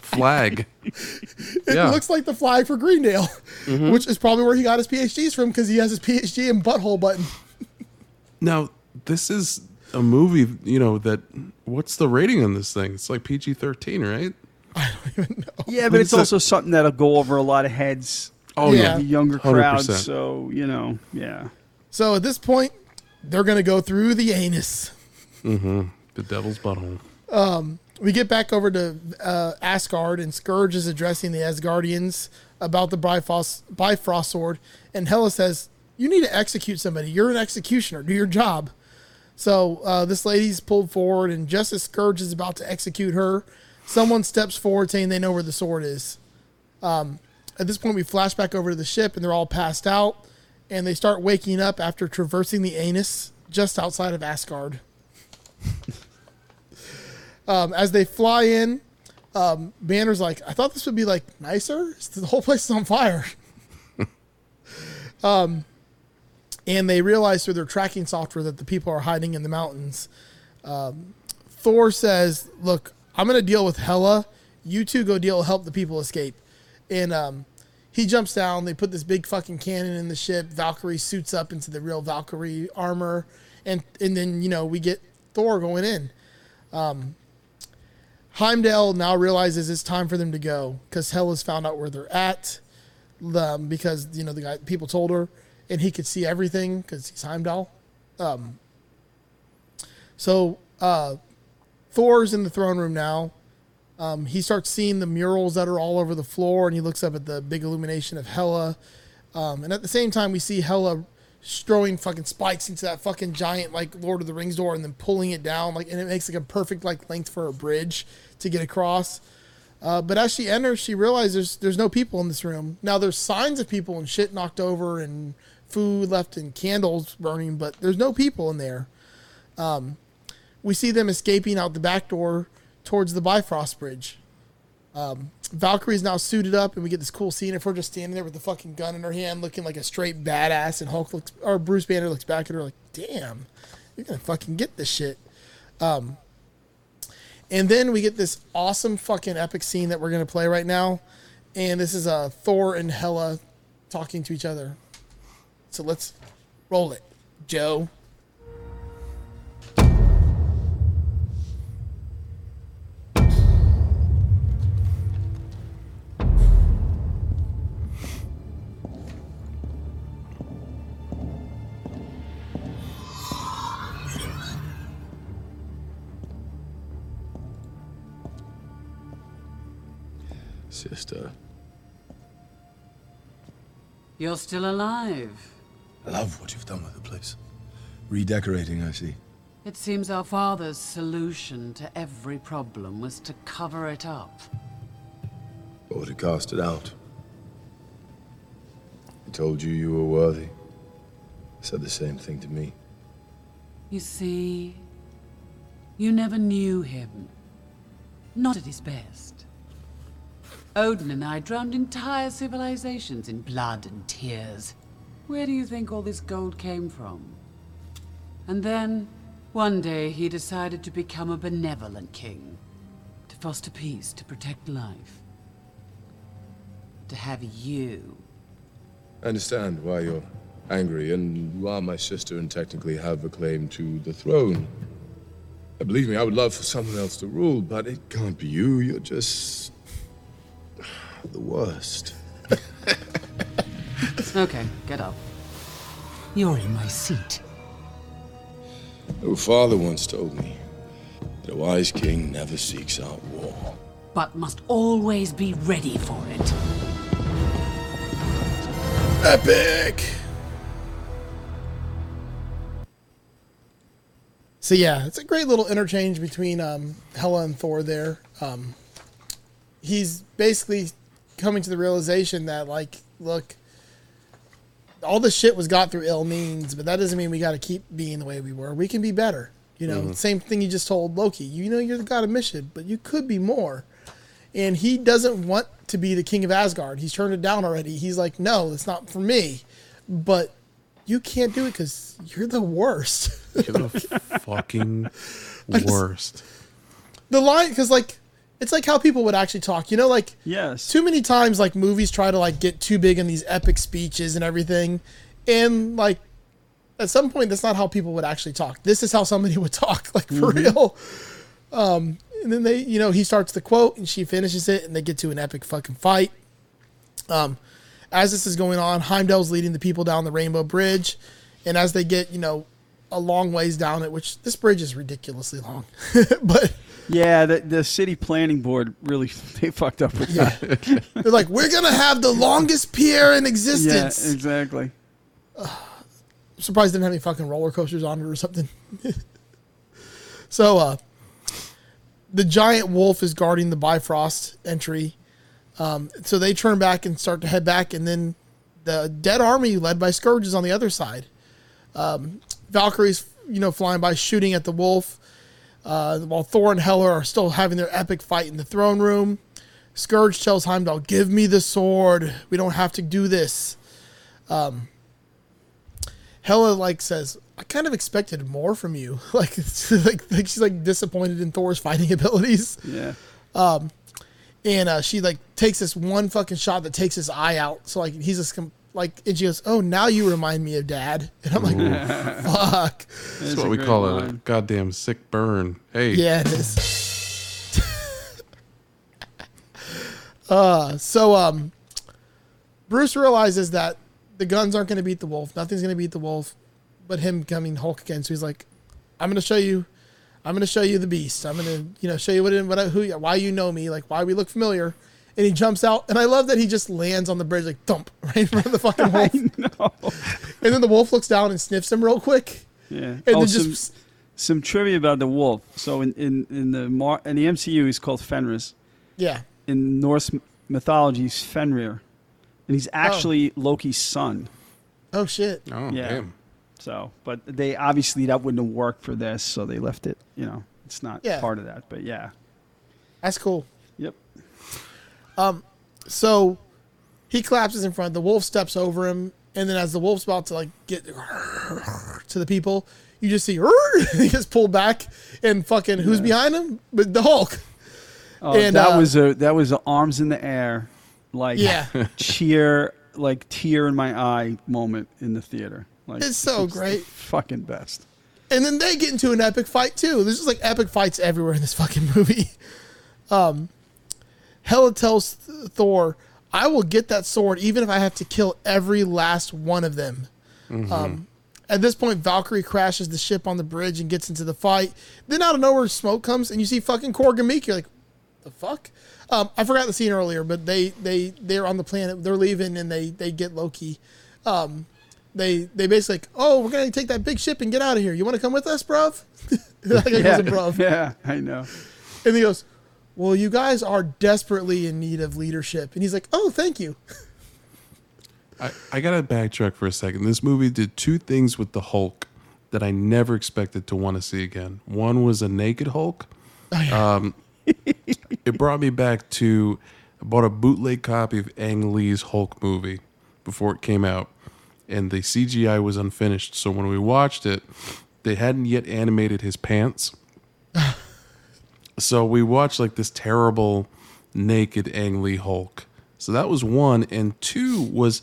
flag. It looks like the flag for Greendale, which is probably where he got his PhDs from because he has his PhD in butthole button. Now, this is a movie, what's the rating on this thing? It's like PG-13, right? I don't even know. Yeah, but it's also something that'll go over a lot of heads. Oh, yeah. The younger crowd, 100%. So. So at this point, they're going to go through the anus. The devil's butthole. We get back over to Asgard, and Skurge is addressing the Asgardians about the Bifrost sword. And Hela says, you need to execute somebody. You're an executioner. Do your job. So this lady's pulled forward, and just as Skurge is about to execute her, someone steps forward saying they know where the sword is. At this point, we flash back over to the ship, and they're all passed out. And they start waking up after traversing the anus just outside of Asgard. As they fly in, Banner's like, I thought this would be like nicer. The whole place is on fire. And they realize through their tracking software that the people are hiding in the mountains. Thor says, look, I'm going to deal with Hela. You two go help the people escape. And he jumps down. They put this big fucking cannon in the ship. Valkyrie suits up into the real Valkyrie armor. And then, you know, we get Thor going in. Heimdall now realizes it's time for them to go because Hela's found out where they're at because, you know, the guy people told her and he could see everything because he's Heimdall. So Thor's in the throne room now. He starts seeing the murals that are all over the floor and he looks up at the big illumination of Hela. And at the same time, we see Hela throwing fucking spikes into that fucking giant like Lord of the Rings door and then pulling it down like, and it makes like a perfect like length for a bridge to get across. But as she enters, she realizes there's no people in this room. Now there's signs of people and shit knocked over and food left and candles burning, but there's no people in there. We see them escaping out the back door towards the Bifrost Bridge. Valkyrie's now suited up, and we get this cool scene of her just standing there with the fucking gun in her hand, looking like a straight badass. And Hulk looks, or Bruce Banner looks back at her like, "Damn, you're gonna fucking get this shit." And then we get this awesome fucking epic scene that we're gonna play right now, and this is Thor and Hela talking to each other. So let's roll it, Joe. Sister. You're still alive. I love what you've done with the place. Redecorating, I see. It seems our father's solution to every problem was to cover it up. Or to cast it out. I told you you were worthy. I said the same thing to me. You see, you never knew him. Not at his best. Odin and I drowned entire civilizations in blood and tears. Where do you think all this gold came from? And then, one day, he decided to become a benevolent king. To foster peace, to protect life. To have you. I understand why you're angry, and you are my sister and technically have a claim to the throne. Believe me, I would love for someone else to rule, but it can't be you. You're just... the worst. Okay, get up. You're in my seat. Your father once told me that a wise king never seeks out war, but must always be ready for it. Epic! So yeah, it's a great little interchange between Hela and Thor there. He's basically coming to the realization that, like, look, all this shit was got through ill means, but that doesn't mean we got to keep being the way we were. We can be better. You know, Same thing you just told Loki. You know, you're the god of mission, but you could be more. And he doesn't want to be the king of Asgard. He's turned it down already. He's like, no, it's not for me. But you can't do it because you're the worst. You're the fucking worst. The line, because, like, it's like how people would actually talk, you know, like too many times, like movies try to like get too big in these epic speeches and everything. And like at some point, that's not how people would actually talk. This is how somebody would talk, like for real. And then they, you know, he starts the quote and she finishes it and they get to an epic fucking fight. As this is going on, Heimdall's leading the people down the Rainbow Bridge. And as they get, you know, a long ways down it, which this bridge is ridiculously long, but yeah, the city planning board really, they fucked up with that. They're like, we're going to have the longest pier in existence. Yeah, exactly. I'm surprised they didn't have any fucking roller coasters on it or something. So the giant wolf is guarding the Bifrost entry. So they turn back and start to head back. And then the dead army led by Skurge is on the other side. Valkyrie's, you know, flying by shooting at the wolf. While Thor and Hela are still having their epic fight in the throne room, Skurge tells Heimdall, "Give me the sword. We don't have to do this." Hela says, "I kind of expected more from you." She's disappointed in Thor's fighting abilities. Yeah. And she takes this one fucking shot that takes his eye out. So he's just and she goes, "Oh, now you remind me of Dad." And I'm like, "Fuck." That's what we call a goddamn sick burn. Hey. Yeah, it is. So Bruce realizes that the guns aren't going to beat the wolf. Nothing's going to beat the wolf, but him becoming Hulk again. So he's like, "I'm going to show you the beast. I'm going to, show you why you know me, why we look familiar." And he jumps out, and I love that he just lands on the bridge, thump, right in front of the fucking wolf. I know. And then the wolf looks down and sniffs him real quick. Yeah. And then some trivia about the wolf. So in the MCU, he's called Fenris. Yeah. In Norse mythology, he's Fenrir, and he's actually Loki's son. Oh shit. Oh yeah. Damn. So, but they obviously that wouldn't have worked for this, so they left it. It's not part of that, but yeah. That's cool. Yep. So he collapses in front. The wolf steps over him, and then as the wolf's about to get to the people, you just see he gets pulled back, and fucking who's behind him? But the Hulk. Oh, and that was the arms in the air, cheer, tear in my eye moment in the theater. It's so great, fucking best. And then they get into an epic fight too. There's just epic fights everywhere in this fucking movie. Hela tells Thor, "I will get that sword even if I have to kill every last one of them." Mm-hmm. At this point, Valkyrie crashes the ship on the bridge and gets into the fight. Then out of nowhere, smoke comes, and you see fucking Korg and Miek. You're like, the fuck? I forgot the scene earlier, but they're on the planet. They're leaving, and they get Loki. They basically we're going to take that big ship and get out of here. You want to come with us, bruv? Bruv. Yeah, I know. And he goes, "Well, you guys are desperately in need of leadership." And he's like, "Oh, thank you." I got to backtrack for a second. This movie did two things with the Hulk that I never expected to want to see again. One was a naked Hulk. Oh, yeah. It brought me back to, I bought a bootleg copy of Ang Lee's Hulk movie before it came out. And the CGI was unfinished. So when we watched it, they hadn't yet animated his pants. So we watched this terrible naked Ang Lee Hulk. So that was one. And two was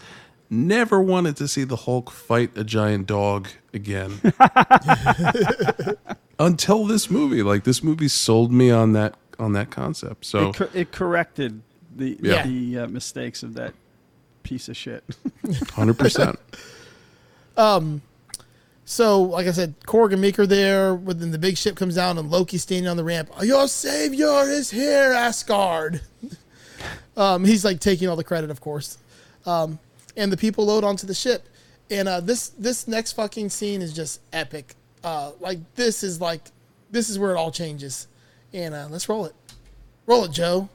never wanted to see the Hulk fight a giant dog again. Until this movie. This movie sold me on that concept. So it corrected the mistakes of that piece of shit. 100%. So, like I said, Korg and Miek are there. Within the big ship comes down, and Loki's standing on the ramp. "Your savior is here, Asgard." He's taking all the credit, of course. And the people load onto the ship. And this next fucking scene is just epic. This is where it all changes. And let's roll it. Roll it, Joe.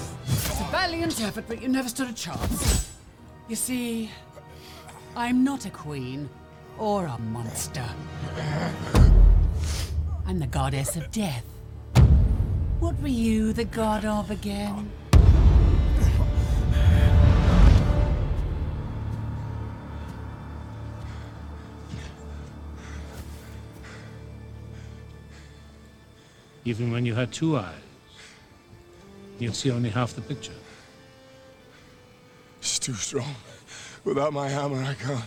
"It's a valiant effort, but you never stood a chance. You see, I'm not a queen or a monster. I'm the goddess of death. What were you the god of again?" "Even when you had two eyes, you'd see only half the picture." "It's too strong. Without my hammer, I can't."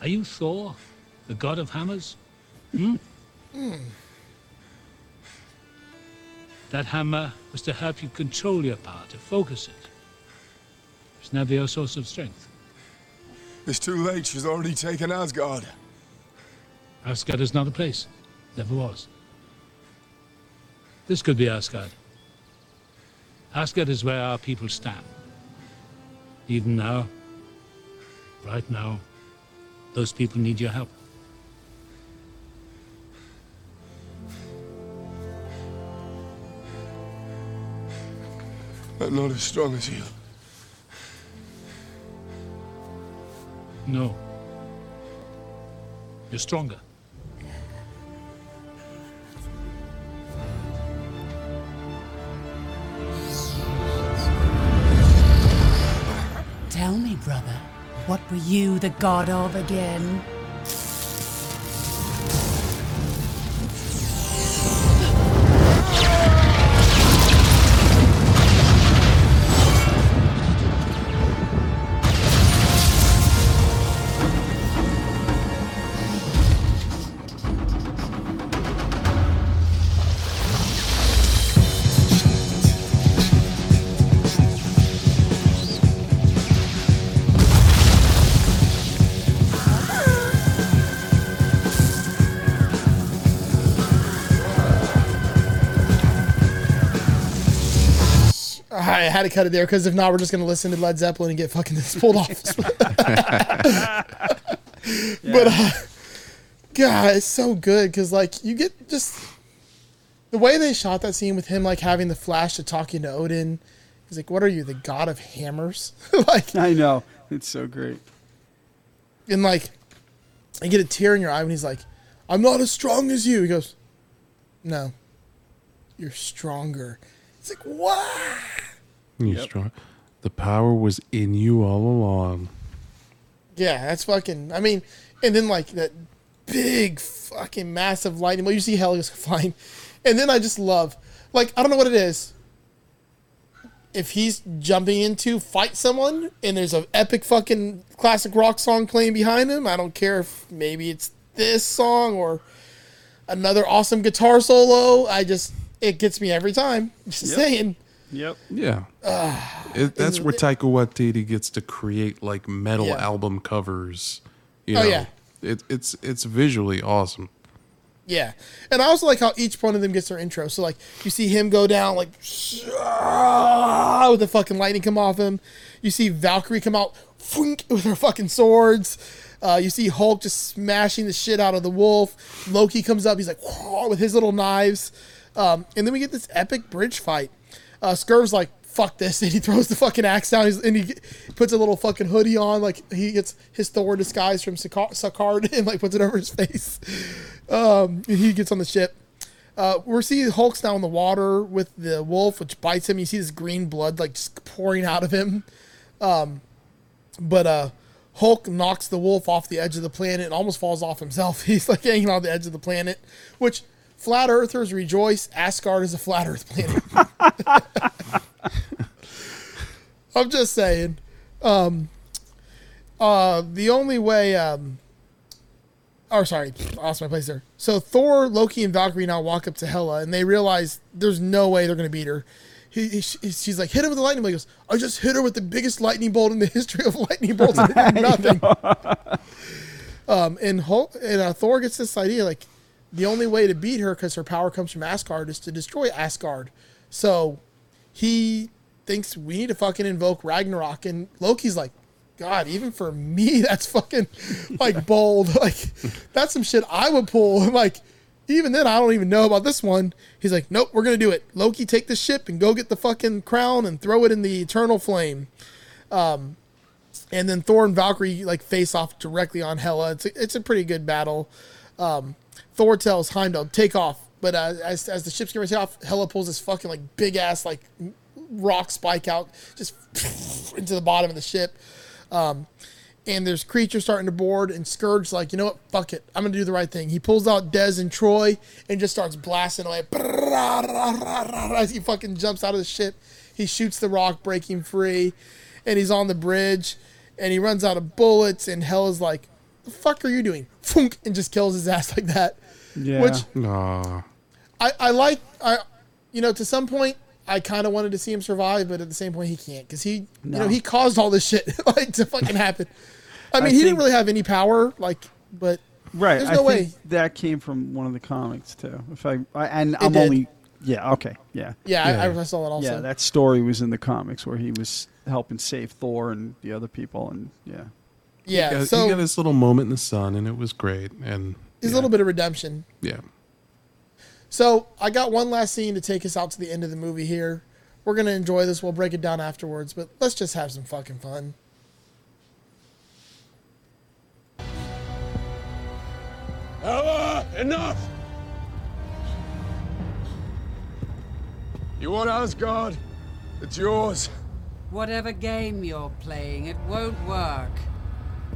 "Are you Thor, the god of hammers? Hmm?" "Mm." "That hammer was to help you control your power, to focus it. It's never your source of strength." "It's too late. She's already taken Asgard." "Asgard is not a place. Never was. This could be Asgard. Asgard is where our people stand. Even now, right now, those people need your help." "I'm not as strong as you." "No. You're stronger." brother. What were you the god of again? I had to cut it there because if not, we're just going to listen to Led Zeppelin and get fucking this pulled off. Yeah. But, God, it's so good because, like, you get just the way they shot that scene with him, like, having the flash to talking to Odin. He's like, what are you, the god of hammers? Like, I know. It's so great. And, like, I get a tear in your eye when he's like, I'm not as strong as you. He goes, no, you're stronger. It's like, what? You're strong. The power was in you all along. Yeah, that's fucking... I mean, and then, like, that big fucking massive lightning. Well, you see Hela just flying. And then I just love... Like, I don't know what it is. If he's jumping in to fight someone, and there's an epic fucking classic rock song playing behind him, I don't care if maybe it's this song or another awesome guitar solo. I just... It gets me every time. Just saying. Yep. Yeah. That's where Taika Waititi gets to create like metal album covers. You know, it's visually awesome. Yeah, and I also like how each one of them gets their intro. So like you see him go down like with the fucking lightning come off him. You see Valkyrie come out with her fucking swords. You see Hulk just smashing the shit out of the wolf. Loki comes up. He's like with his little knives. And then we get this epic bridge fight. Skurge's like, fuck this. And he throws the fucking axe down and he puts a little fucking hoodie on. Like he gets his Thor disguise from Sakaar and like puts it over his face. And he gets on the ship. We're seeing Hulk's now in the water with the wolf, which bites him. You see this green blood like just pouring out of him. But Hulk knocks the wolf off the edge of the planet and almost falls off himself. He's like hanging on the edge of the planet, which... Flat Earthers rejoice. Asgard is a flat Earth planet. I'm just saying. The only way... I lost my place there. So Thor, Loki, and Valkyrie now walk up to Hela, and they realize there's no way they're going to beat her. She's like, hit him with the lightning bolt. He goes, I just hit her with the biggest lightning bolt in the history of lightning bolts. And it did nothing. And Thor gets this idea, like, the only way to beat her, because her power comes from Asgard, is to destroy Asgard. So he thinks we need to fucking invoke Ragnarok. And Loki's like, God, even for me, that's fucking like bold. Like, that's some shit I would pull. And like, even then, I don't even know about this one. He's like, nope, we're going to do it. Loki, take the ship and go get the fucking crown and throw it in the eternal flame. And then Thor and Valkyrie like face off directly on Hela. It's a pretty good battle. Thor tells Heimdall, take off. But as the ship's getting ready to take off, Hela pulls this fucking like big-ass like rock spike out just into the bottom of the ship. And there's creatures starting to board, and Skurge's like, you know what? Fuck it. I'm going to do the right thing. He pulls out Dez and Troy and just starts blasting away. As he fucking jumps out of the ship, he shoots the rock, breaking free, and he's on the bridge, and he runs out of bullets, and Hela's like, the fuck are you doing? And just kills his ass like that. Yeah. Which I to some point I kind of wanted to see him survive, but at the same point he can't because he caused all this shit like to fucking happen. I mean, he didn't really have any power, like, but right, there's no way that came from one of the comics too. If I saw that also. Yeah, that story was in the comics where he was helping save Thor and the other people, and yeah. Yeah, he got this little moment in the sun, and it was great. And his little bit of redemption. Yeah. So I got one last scene to take us out to the end of the movie here. We're going to enjoy this. We'll break it down afterwards, but let's just have some fucking fun. Hela, enough! You want Asgard? It's yours. Whatever game you're playing, it won't work.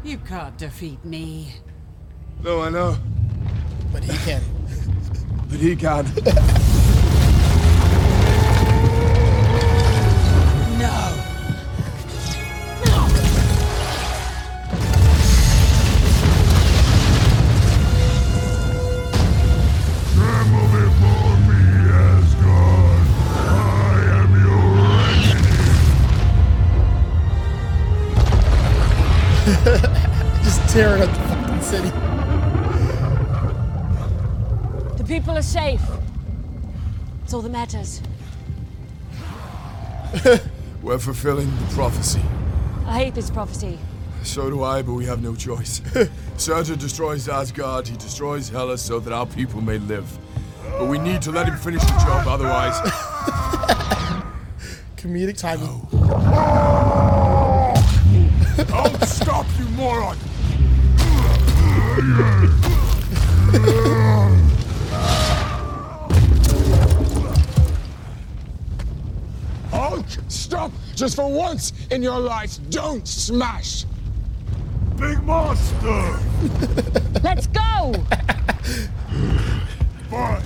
You can't defeat me. No, I know. But he can. But he can. No. Just tearing up the fucking city. The people are safe. It's all that matters. We're fulfilling the prophecy. I hate this prophecy. So do I, but we have no choice. Surtur destroys Asgard, he destroys Hela so that our people may live. But we need to let him finish the job, otherwise... Comedic timing. No. I'll stop you, moron! Hulk, stop! Just for once in your life, don't smash! Big monster! Let's go! Fine.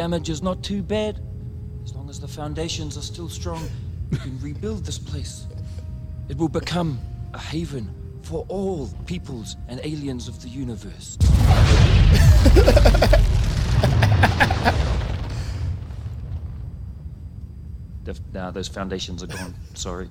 Damage is not too bad. As long as the foundations are still strong, we can rebuild this place. It will become a haven for all peoples and aliens of the universe. Nah, those foundations are gone. Sorry.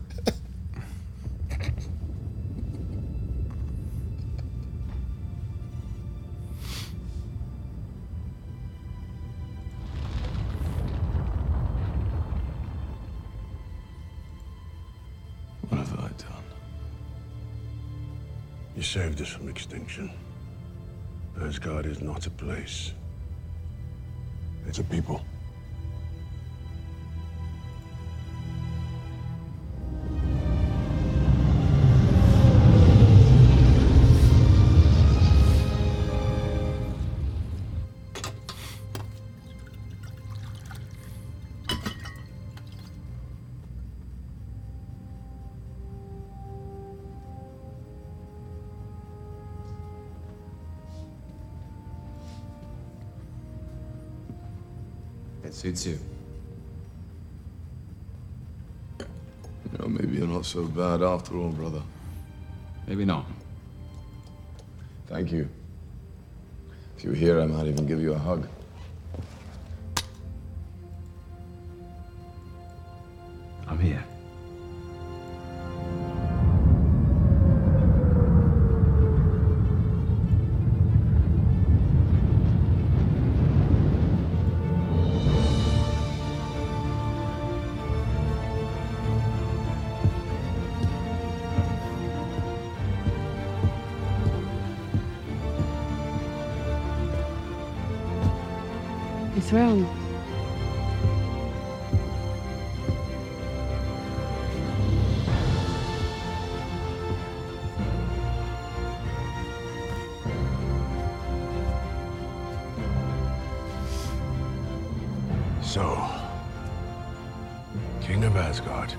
Saved us from extinction. Asgard is not a place. It's a people. Suits you. You know, maybe you're not so bad after all, brother. Maybe not. Thank you. If you were here, I might even give you a hug. I'm here. Throne. So, King of Asgard.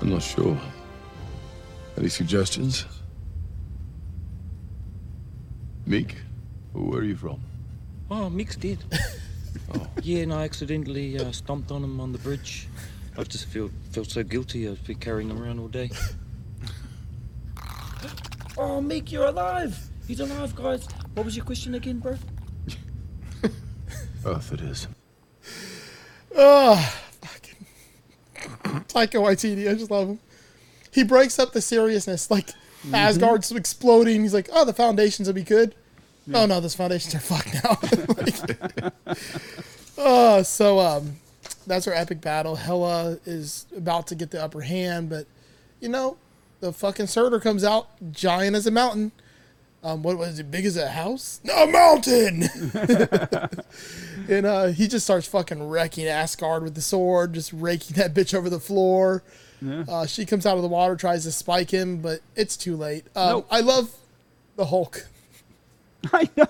I'm not sure. Any suggestions? Miek? Where are you from? Oh, Miek's dead. Oh. Yeah, and I accidentally stomped on him on the bridge. I just feel so guilty. I've been carrying them around all day. Oh, Miek, you're alive. He's alive, guys. What was your question again, bro? Earth it is. Oh, fucking Taika Waititi. I just love him. He breaks up the seriousness. Like, Asgard's exploding. He's like, oh, the foundations will be good. Yeah. Oh, no, those foundations are fucked now. Like, oh, so that's our epic battle. Hela is about to get the upper hand, but, you know, the fucking Surtur comes out giant as a mountain. What was it? Big as a house? A mountain! And he just starts fucking wrecking Asgard with the sword, just raking that bitch over the floor. Yeah. She comes out of the water, tries to spike him, but it's too late. Nope. I love the Hulk. I know.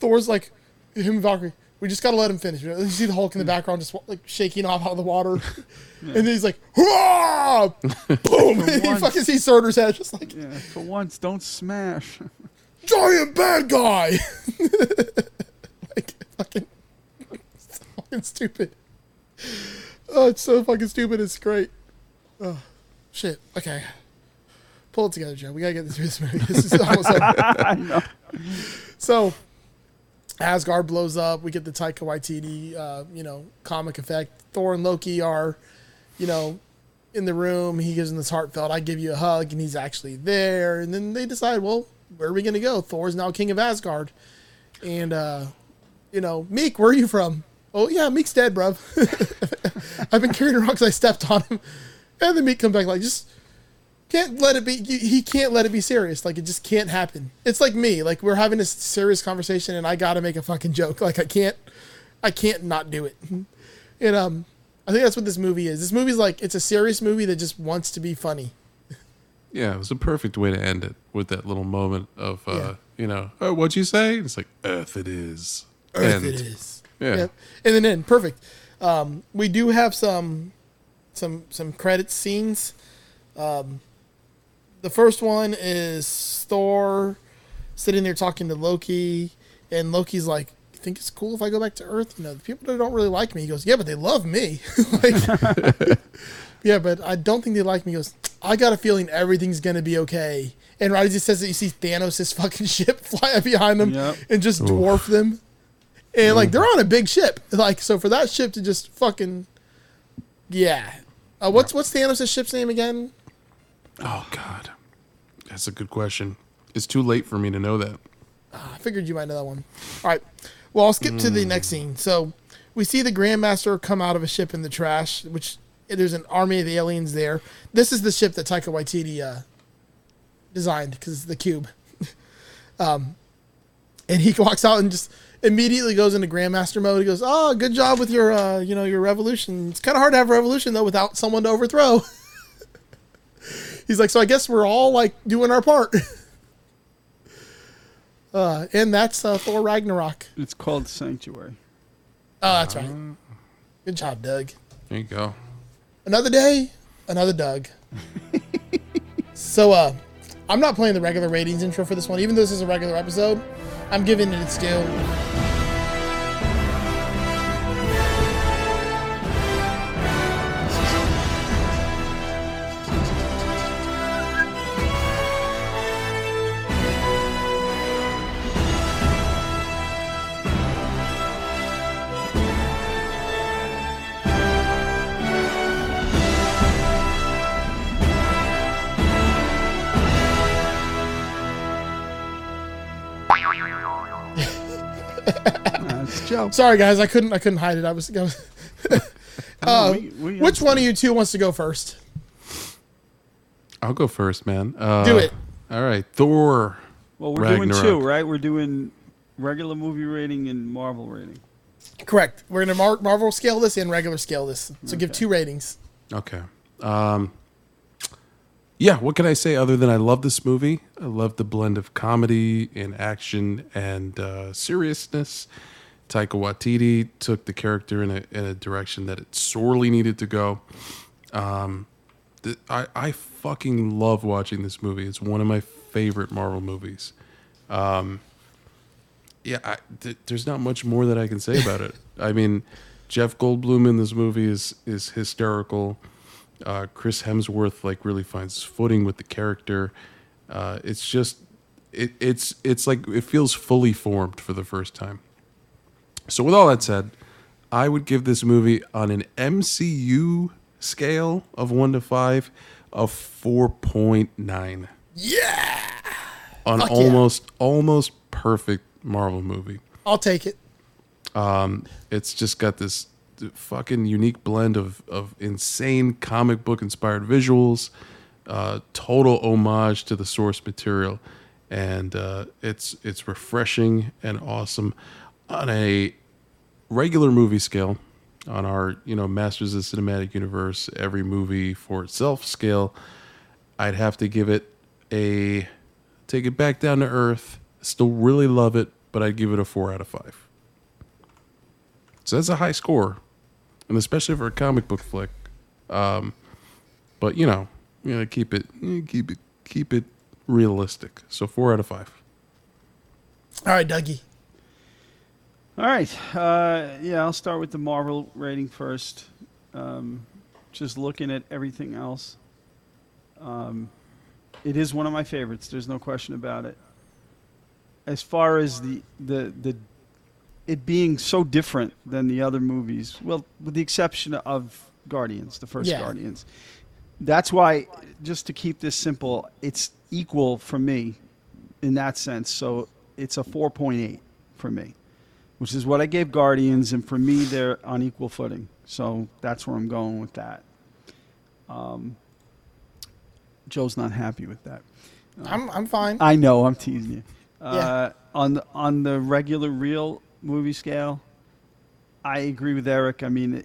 Thor's like, him and Valkyrie, we just got to let him finish. You see the Hulk in the background just like shaking off out of the water. Yeah. And then he's like, hurrah! Boom! And you fucking see Surtur's head just like. Yeah, for once, don't smash. Giant bad guy! Like, fucking stupid. Oh, it's so fucking stupid. It's great. Oh, shit. Okay. Pull it together, Joe. We got to get through this movie. This is almost over. I know. So, Asgard blows up. We get the Taika Waititi, comic effect. Thor and Loki are, in the room. He gives him this heartfelt, I give you a hug, and he's actually there. And then they decide, well, where are we going to go? Thor's now king of Asgard. And, Miek, where are you from? Oh, yeah, Meek's dead, bruv. I've been carrying around because I stepped on him. And then Miek comes back like, just can't let it be. He can't let it be serious. Like, it just can't happen. It's like me. Like, we're having a serious conversation, and I got to make a fucking joke. Like, I can't not do it. And I think that's what this movie is. This movie's like, it's a serious movie that just wants to be funny. Yeah, it was a perfect way to end it with that little moment of, oh, what'd you say? And it's like, Earth it is. Earth it is. Yeah. Yep. And then perfect. We do have some credit scenes. The first one is Thor sitting there talking to Loki, and Loki's like, "You think it's cool if I go back to Earth? The people that don't really like me." He goes, "Yeah, but they love me." Like, yeah, but I don't think they like me. He goes, "I got a feeling everything's gonna be okay." And right as he says that, you see Thanos' fucking ship fly up behind them and just dwarf them. And, they're on a big ship. Like, so for that ship to just fucking... Yeah. What's Thanos' ship's name again? Oh, God. That's a good question. It's too late for me to know that. I figured you might know that one. All right. Well, I'll skip to the next scene. So, we see the Grandmaster come out of a ship in the trash, which there's an army of aliens there. This is the ship that Taika Waititi designed, because it's the cube. And he walks out and just... immediately goes into Grandmaster mode. He goes, "Oh, good job with your, your revolution. It's kind of hard to have a revolution though without someone to overthrow." He's like, "So I guess we're all like doing our part." And that's Thor Ragnarok. It's called Sanctuary. Oh, that's right. Good job, Doug. There you go. Another day, another Doug. So I'm not playing the regular ratings intro for this one, even though this is a regular episode. I'm giving it its due. Sorry, guys, I couldn't hide it. I was which one of you two wants to go first? I'll go first, man. Do it. All right, Thor. Well, we're Ragnarok. Doing two, right? We're doing regular movie rating and Marvel rating. Correct. We're gonna Marvel scale this and regular scale this. So give two ratings. Okay. What can I say other than I love this movie? I love the blend of comedy and action and seriousness. Taika Waititi took the character in a direction that it sorely needed to go. I fucking love watching this movie. It's one of my favorite Marvel movies. There's not much more that I can say about it. I mean, Jeff Goldblum in this movie is hysterical. Chris Hemsworth like really finds his footing with the character. It's just it's like it feels fully formed for the first time. So with all that said, I would give this movie on an MCU scale of 1 to 5 of 4.9. Yeah. An almost perfect Marvel movie. I'll take it. It's just got this fucking unique blend of insane comic book inspired visuals, total homage to the source material, and it's refreshing and awesome. On a regular movie scale, on our Masters of the Cinematic Universe, every movie for itself scale, I'd have to give it a take it back down to earth. Still really love it, but I'd give it a 4 out of 5. So that's a high score, and especially for a comic book flick. But keep it realistic. So 4 out of 5. All right, Dougie. All right, I'll start with the Marvel rating first. Just looking at everything else, it is one of my favorites. There's no question about it. As far as the it being so different than the other movies, well, with the exception of Guardians, the first Guardians. That's why, just to keep this simple, it's equal for me in that sense. So it's a 4.8 for me, which is what I gave Guardians, and for me, they're on equal footing. So that's where I'm going with that. Joe's not happy with that. I'm fine. I know, I'm teasing you. On the regular real movie scale, I agree with Eric. I mean,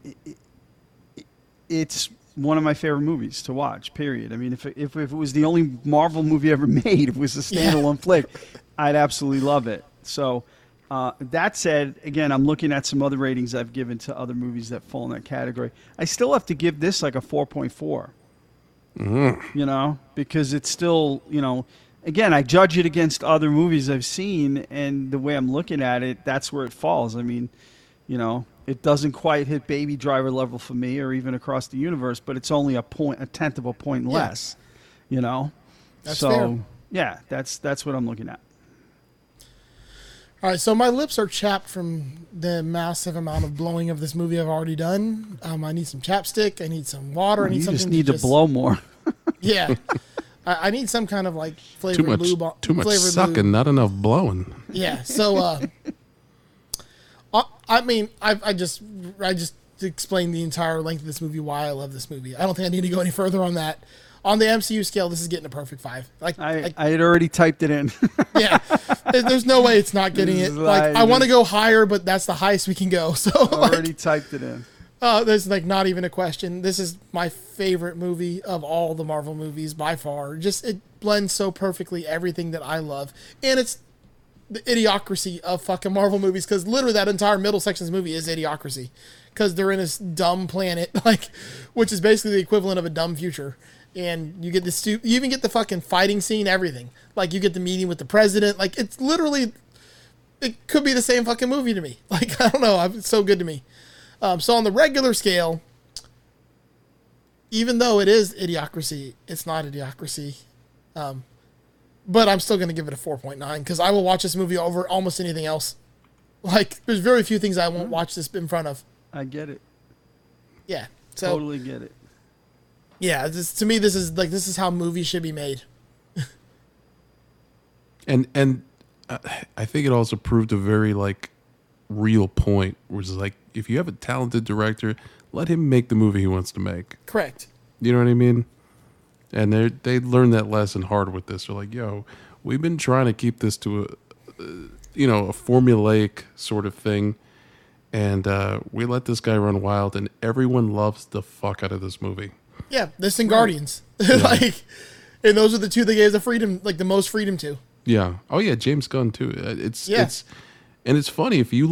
it's one of my favorite movies to watch, period. I mean, if it was the only Marvel movie ever made, if it was a standalone flick, I'd absolutely love it. So that said, again, I'm looking at some other ratings I've given to other movies that fall in that category. I still have to give this like a 4.4, because it's still, again, I judge it against other movies I've seen, and the way I'm looking at it, that's where it falls. I mean, it doesn't quite hit Baby Driver level for me, or even Across the Universe, but it's only a 0.1 less. That's so fair. Yeah, that's what I'm looking at. All right, so my lips are chapped from the massive amount of blowing of this movie I've already done. I need some chapstick. I need some water. I need something. You just need to blow more. Yeah. I need some kind of like flavored lube. Too much sucking, not enough blowing. Yeah. So, I just explained the entire length of this movie, why I love this movie. I don't think I need to go any further on that. On the MCU scale, this is getting a perfect 5. I had already typed it in. Yeah. There's no way it's not getting it. Like, I want to go higher, but that's the highest we can go. So already typed it in. There's not even a question. This is my favorite movie of all the Marvel movies by far. Just it blends so perfectly everything that I love, and it's the idiocracy of fucking Marvel movies, because literally that entire middle section of this movie is idiocracy, because they're in this dumb planet, which is basically the equivalent of a dumb future. And you get the you even get the fucking fighting scene, everything. You get the meeting with the president. It's literally, it could be the same fucking movie to me. I don't know, it's so good to me. So on the regular scale, even though it is idiocracy, it's not idiocracy. But I'm still going to give it a 4.9, because I will watch this movie over almost anything else. There's very few things I won't watch this in front of. I get it. Yeah. So, totally get it. Yeah. To me, this is this is how movies should be made. and I think it also proved a very real point, which is if you have a talented director, let him make the movie he wants to make. Correct. You know what I mean? And they learned that lesson hard with this. They're we've been trying to keep this to a a formulaic sort of thing, and we let this guy run wild, and everyone loves the fuck out of this movie. Yeah, this and Guardians. Yeah. And those are the two they gave the freedom, the most freedom to. Yeah. Oh yeah, James Gunn too. And it's funny if you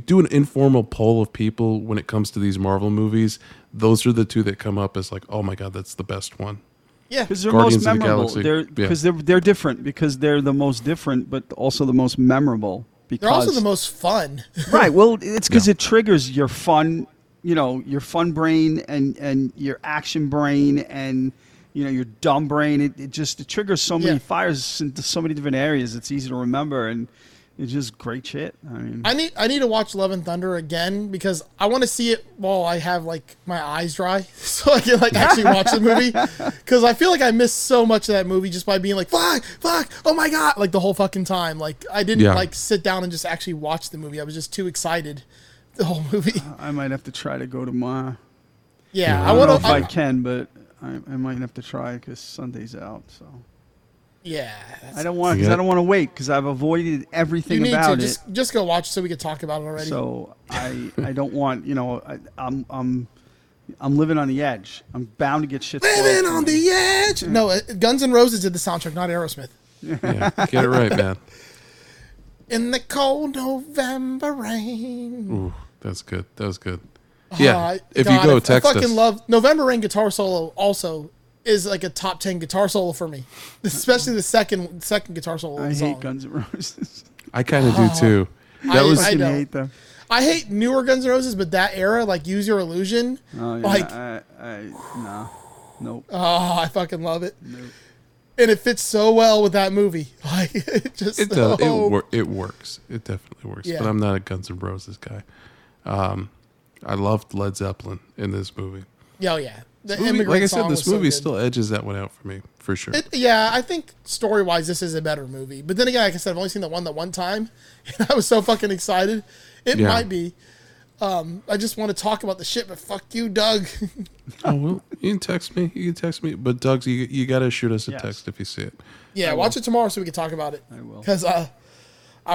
do an informal poll of people when it comes to these Marvel movies, those are the two that come up as oh my God, that's the best one. Yeah, because they're Guardians most memorable. Because they're different, because they're the most different, but also the most memorable. Because they're also the most fun. Right. Well, it's because it triggers your fun, you know, your fun brain and your action brain and, you know, your dumb brain. It triggers so many fires into so many different areas. It's easy to remember, and it's just great shit. I mean, I need to watch Love and Thunder again because I want to see it while I have like my eyes dry so I can like actually watch the movie, because I feel like I missed so much of that movie just by being like fuck, oh my god, like the whole fucking time. Like I didn't like sit down and just actually watch the movie. I was just too excited the whole movie. I might have to try to go tomorrow. Yeah, I don't know if I can, but I might have to try because Sunday's out. So. Yeah, I don't want to wait because I've avoided everything about it. Just go watch so we can talk about it already. So I don't want, you know, I'm living on the edge. I'm bound to get shit. Living on the edge. No, Guns N' Roses did the soundtrack, not Aerosmith. Yeah, get it right, man. In the cold November rain. Ooh, that's good. That's good. Yeah, if God, you go text us. I fucking love November Rain guitar solo. Also. Is like a top 10 guitar solo for me, especially the second guitar solo. I hate Guns N' Roses. I kind of do too. I hate them. I hate newer Guns N' Roses, but that era, like Use Your Illusion, nope. Oh, I fucking love it, nope. And it fits so well with that movie. Like it just does. It works. It definitely works. Yeah. But I'm not a Guns N' Roses guy. I loved Led Zeppelin in this movie. Oh yeah. Movie, like I said, this movie still edges that one out for me, for sure. I think story-wise, this is a better movie. But then again, like I said, I've only seen the one time, and I was so fucking excited. It might be. I just want to talk about the shit, but fuck you, Doug. Oh, well, you can text me. But, Doug, you got to shoot us a text if you see it. Yeah, watch it tomorrow so we can talk about it. I will. Because I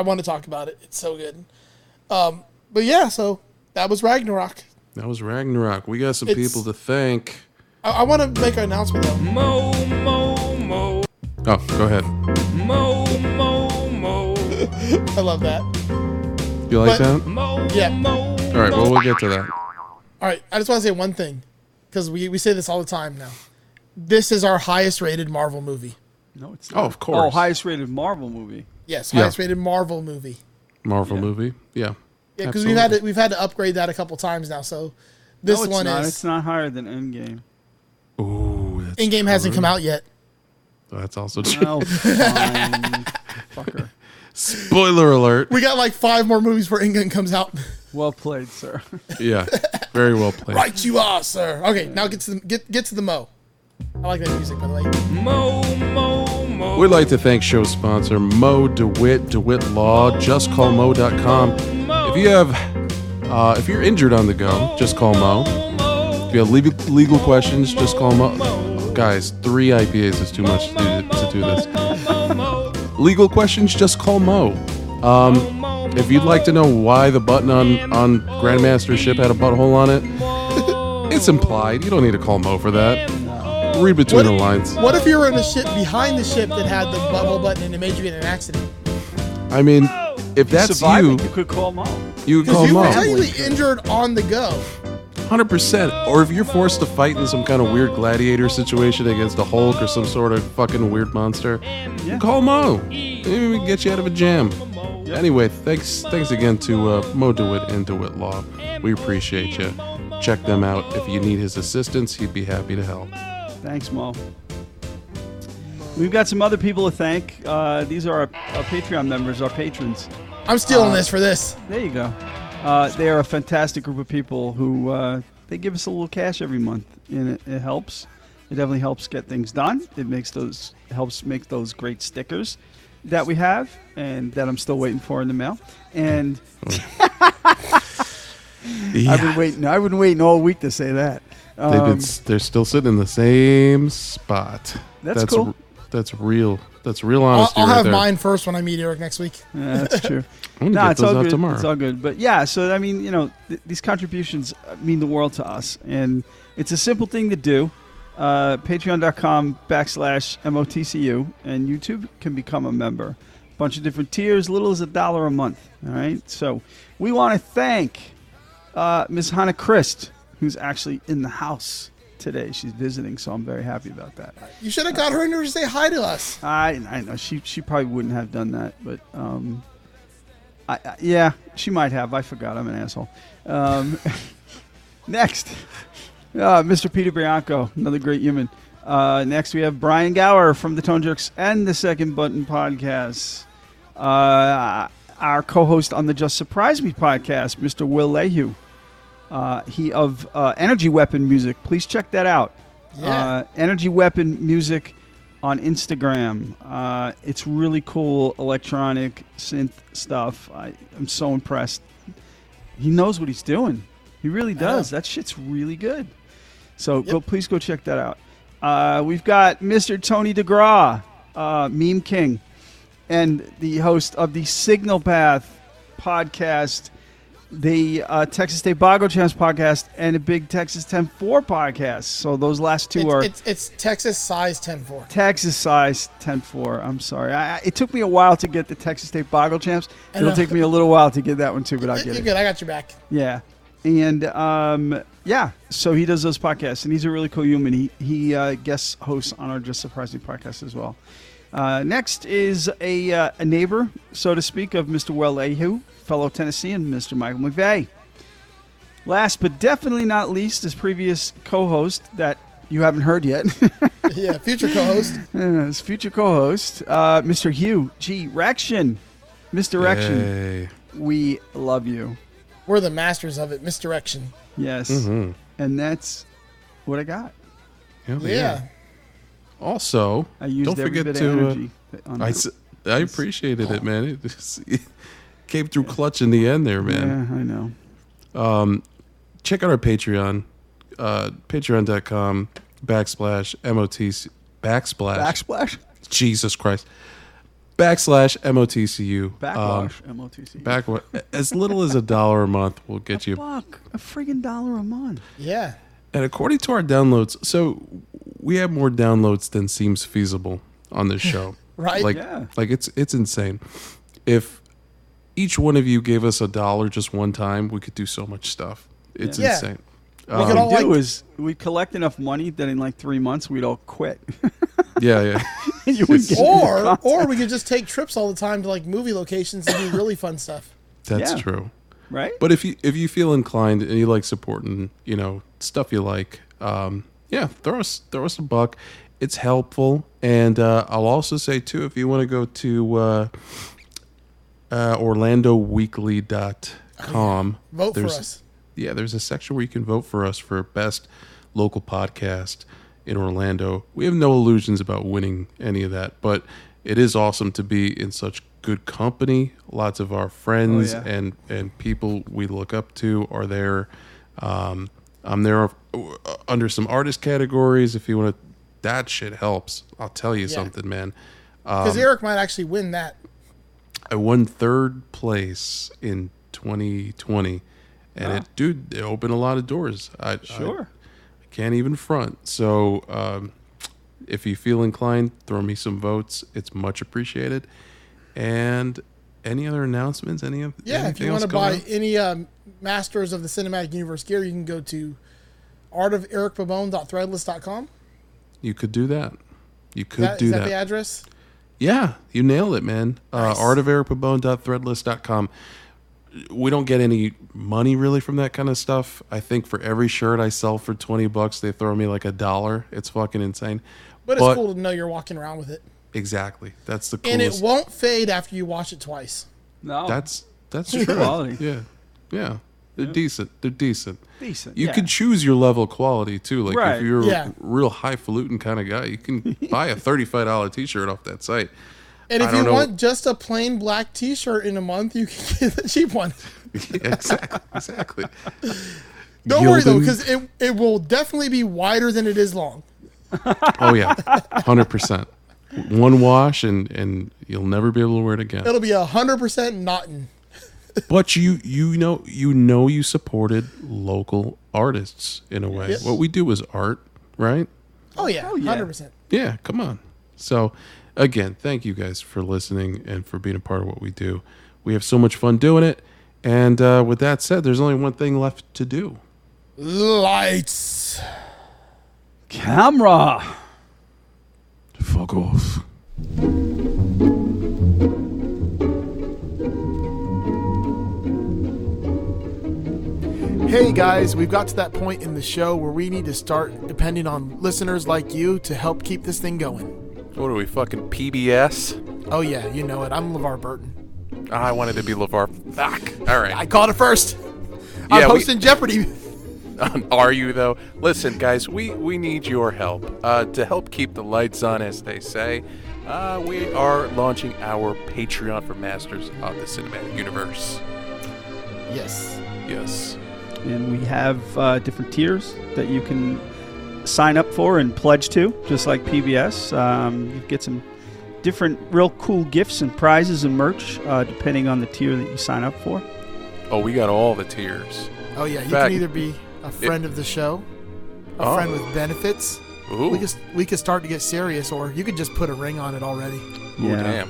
want to talk about it. It's so good. But, yeah, so that was Ragnarok. We got some people to thank. I want to make an announcement, though. Mo, mo, mo. Oh, go ahead. Mo, mo, mo. I love that. You like that? Mo, yeah. Mo, all right, well, we'll get to that. All right, I just want to say one thing, because we say this all the time now. This is our highest-rated Marvel movie. No, it's not. Oh, of course. Oh, highest-rated Marvel movie. Yes, highest-rated Marvel movie. Yeah. Yeah, because we've had to upgrade that a couple times now. So this it's not higher than Endgame. Oh, Endgame hasn't come out yet. Oh, that's also true. Oh, fucker. Spoiler alert. We got like 5 more movies where Endgame comes out. Well played, sir. Yeah, very well played. Right, you are, sir. Okay, now get to the Mo. I like that music, by the way. Mo, mo, mo. We'd like to thank show sponsor Mo DeWitt, DeWitt Law, JustCallMo.com. If you have, if you're injured on the go, just call Mo. If you have legal questions, just call Mo. Oh, guys, 3 IPAs is too much to do this. Legal questions, just call Mo. If you'd like to know why the button on Grandmaster's ship had a butthole on it, it's implied. You don't need to call Mo for that. Read between the lines. What if you were in a ship behind the ship that had the butthole button and it made you get in an accident? I mean... If that's you, you could call Mom. You could call Mom. Because you're really injured on the go. 100%. Or if you're forced to fight in some kind of weird gladiator situation against a Hulk or some sort of fucking weird monster, you call Mo. Maybe we can get you out of a jam. Anyway, thanks again to Mo DeWitt and DeWitt Law. We appreciate you. Check them out. If you need his assistance, he'd be happy to help. Thanks, Mo. We've got some other people to thank. These are our Patreon members, our patrons. I'm stealing this for this. There you go. They are a fantastic group of people who they give us a little cash every month, and it helps. It definitely helps get things done. It helps make those great stickers that we have and that I'm still waiting for in the mail. And I've been waiting all week to say that. They're still sitting in the same spot. That's cool. That's real. That's real honesty. I'll have mine first when I meet Eric next week. Yeah, that's true. I'm gonna get those out tomorrow. It's all good. But yeah, so I mean, you know, these contributions mean the world to us, and it's a simple thing to do. Patreon.com/MOTCU, and you too can become a member. A bunch of different tiers, little as $1 a month. All right. So we want to thank Miss Hannah Christ, who's actually in the house today. She's visiting, so I'm very happy about that. You should have got her in here to say hi to us. I know. She probably wouldn't have done that, but Yeah, she might have. I forgot. I'm an asshole. Next, Mr. Peter Bianco, another great human. Next, we have Brian Gower from the Tone Jerks and the Second Button Podcast. Our co-host on the Just Surprise Me podcast, Mr. Will Lehue. He of Energy Weapon Music. Please check that out. Yeah. Energy Weapon Music on Instagram. It's really cool electronic synth stuff. I'm so impressed. He knows what he's doing. He really does. That shit's really good. So please go check that out. We've got Mr. Tony DeGraw, Meme King, and the host of the Signal Path podcast, the Texas State Boggle Champs podcast, and a big Texas 10-4 podcast. So those last two are... It's Texas size 10-4. Texas size 10-4. I'm sorry. It took me a while to get the Texas State Boggle Champs. It'll take me a little while to get that one too, but I'll get it. You're good. I got your back. Yeah. And so he does those podcasts, and he's a really cool human. He guest hosts on our Just Surprise Me podcast as well. Next is a neighbor, so to speak, of Mr. Will Lehue, fellow Tennessean, Mr. Michael McVeigh. Last but definitely not least, his previous co-host that you haven't heard yet. Yeah, future co-host. His future co-host, Mr. Hugh G. Rection. Misdirection. Hey. We love you. We're the masters of it, misdirection. Yes. Mm-hmm. And that's what I got. Yeah. Also, I used don't every forget bit to. Energy on I appreciated it, man. It came through clutch in the end, there, man. Yeah, I know. Check out our Patreon, patreon.com/MOTC Jesus Christ. /MOTCU MOTCU. As little as $1 a month will get you. A friggin' dollar a month. Yeah. And according to our downloads, so we have more downloads than seems feasible on this show. Right? Like it's insane. If each one of you gave us $1 just one time, we could do so much stuff. It's insane. What we could all do is we collect enough money that in like 3 months we'd all quit. Or we could just take trips all the time to like movie locations and do really fun stuff. That's true, right? But if you feel inclined and you like supporting, you know, stuff you like, throw us a buck. It's helpful, and I'll also say too, if you want to go to OrlandoWeekly.com, vote for us. Yeah, there's a section where you can vote for us for best local podcast in Orlando. We have no illusions about winning any of that, but it is awesome to be in such good company. Lots of our friends and people we look up to are there. I'm there under some artist categories. If you want to, that shit helps. I'll tell you something, man. Because Eric might actually win that. I won third place in 2020. And it opened a lot of doors. I can't even front. So if you feel inclined, throw me some votes. It's much appreciated. And any other announcements? If you want to buy any Masters of the Cinematic Universe gear, you can go to artofericbabone.threadless.com. You could do that. Is that the address? Yeah, you nailed it, man. Nice. Artofericbabone.threadless.com. We don't get any money really from that kind of stuff. I think for every shirt I sell for $20, they throw me like $1. It's fucking insane. But it's cool to know you're walking around with it. Exactly. That's the coolest. And it won't fade after you wash it twice. No. That's true. Quality. Yeah. They're decent. You can choose your level of quality too. Like if you're a real highfalutin kind of guy, you can buy a $35 t-shirt off that site. And if you want just a plain black t-shirt in a month, you can get the cheap one. Exactly. Don't worry, though, because it will definitely be wider than it is long. Oh, yeah. 100%. One wash, and you'll never be able to wear it again. It'll be 100% Naughton. But you know you supported local artists in a way. Yes. What we do is art, right? Oh, yeah. 100%. Yeah, come on. So... Again, thank you guys for listening and for being a part of what we do. We have so much fun doing it. And with that said, there's only one thing left to do. Lights. Camera. Fuck off. Hey guys, we've got to that point in the show where we need to start depending on listeners like you to help keep this thing going. What are we, fucking PBS? Oh yeah, you know it. I'm LeVar Burton. I wanted to be LeVar. Fuck. All right. I called it first. I'm hosting Jeopardy. Are you, though? Listen, guys, we need your help. To help keep the lights on, as they say, we are launching our Patreon for Masters of the Cinematic Universe. Yes. Yes. And we have different tiers that you can sign up for and pledge to, just like PBS. You get some different real cool gifts and prizes and merch, depending on the tier that you sign up for. Oh, we got all the tiers. Oh, yeah. You can either be a friend of the show, a friend with benefits. Ooh. We could start to get serious, or you could just put a ring on it already. Yeah. Oh, damn.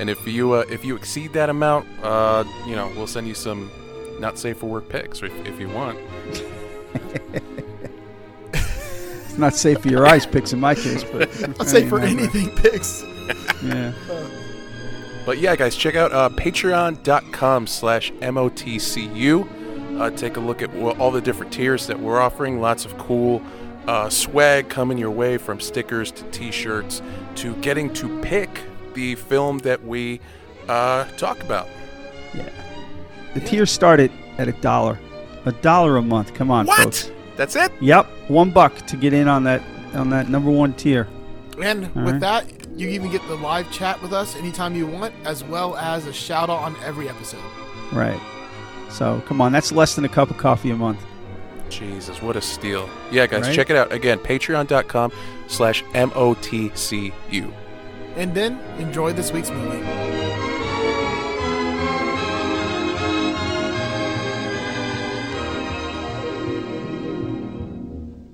And if you exceed that amount, we'll send you some not safe for work picks if you want. It's not safe for your eyes picks in my case, but not safe for anything picks. Yeah. But yeah, guys, check out patreon.com/MOTCU. Take a look at all the different tiers that we're offering. Lots of cool swag coming your way, from stickers to T-shirts to getting to pick the film that we talk about. Yeah, the tiers start at $1, $1 a month. Come on, folks. That's it. Yep, $1 to get in on that number one tier. And all with that, you even get the live chat with us anytime you want, as well as a shout out on every episode. Right. So, come on, that's less than a cup of coffee a month. Jesus, what a steal. Yeah, guys, right? Check it out. Again, patreon.com/MOTCU. And then, enjoy this week's movie.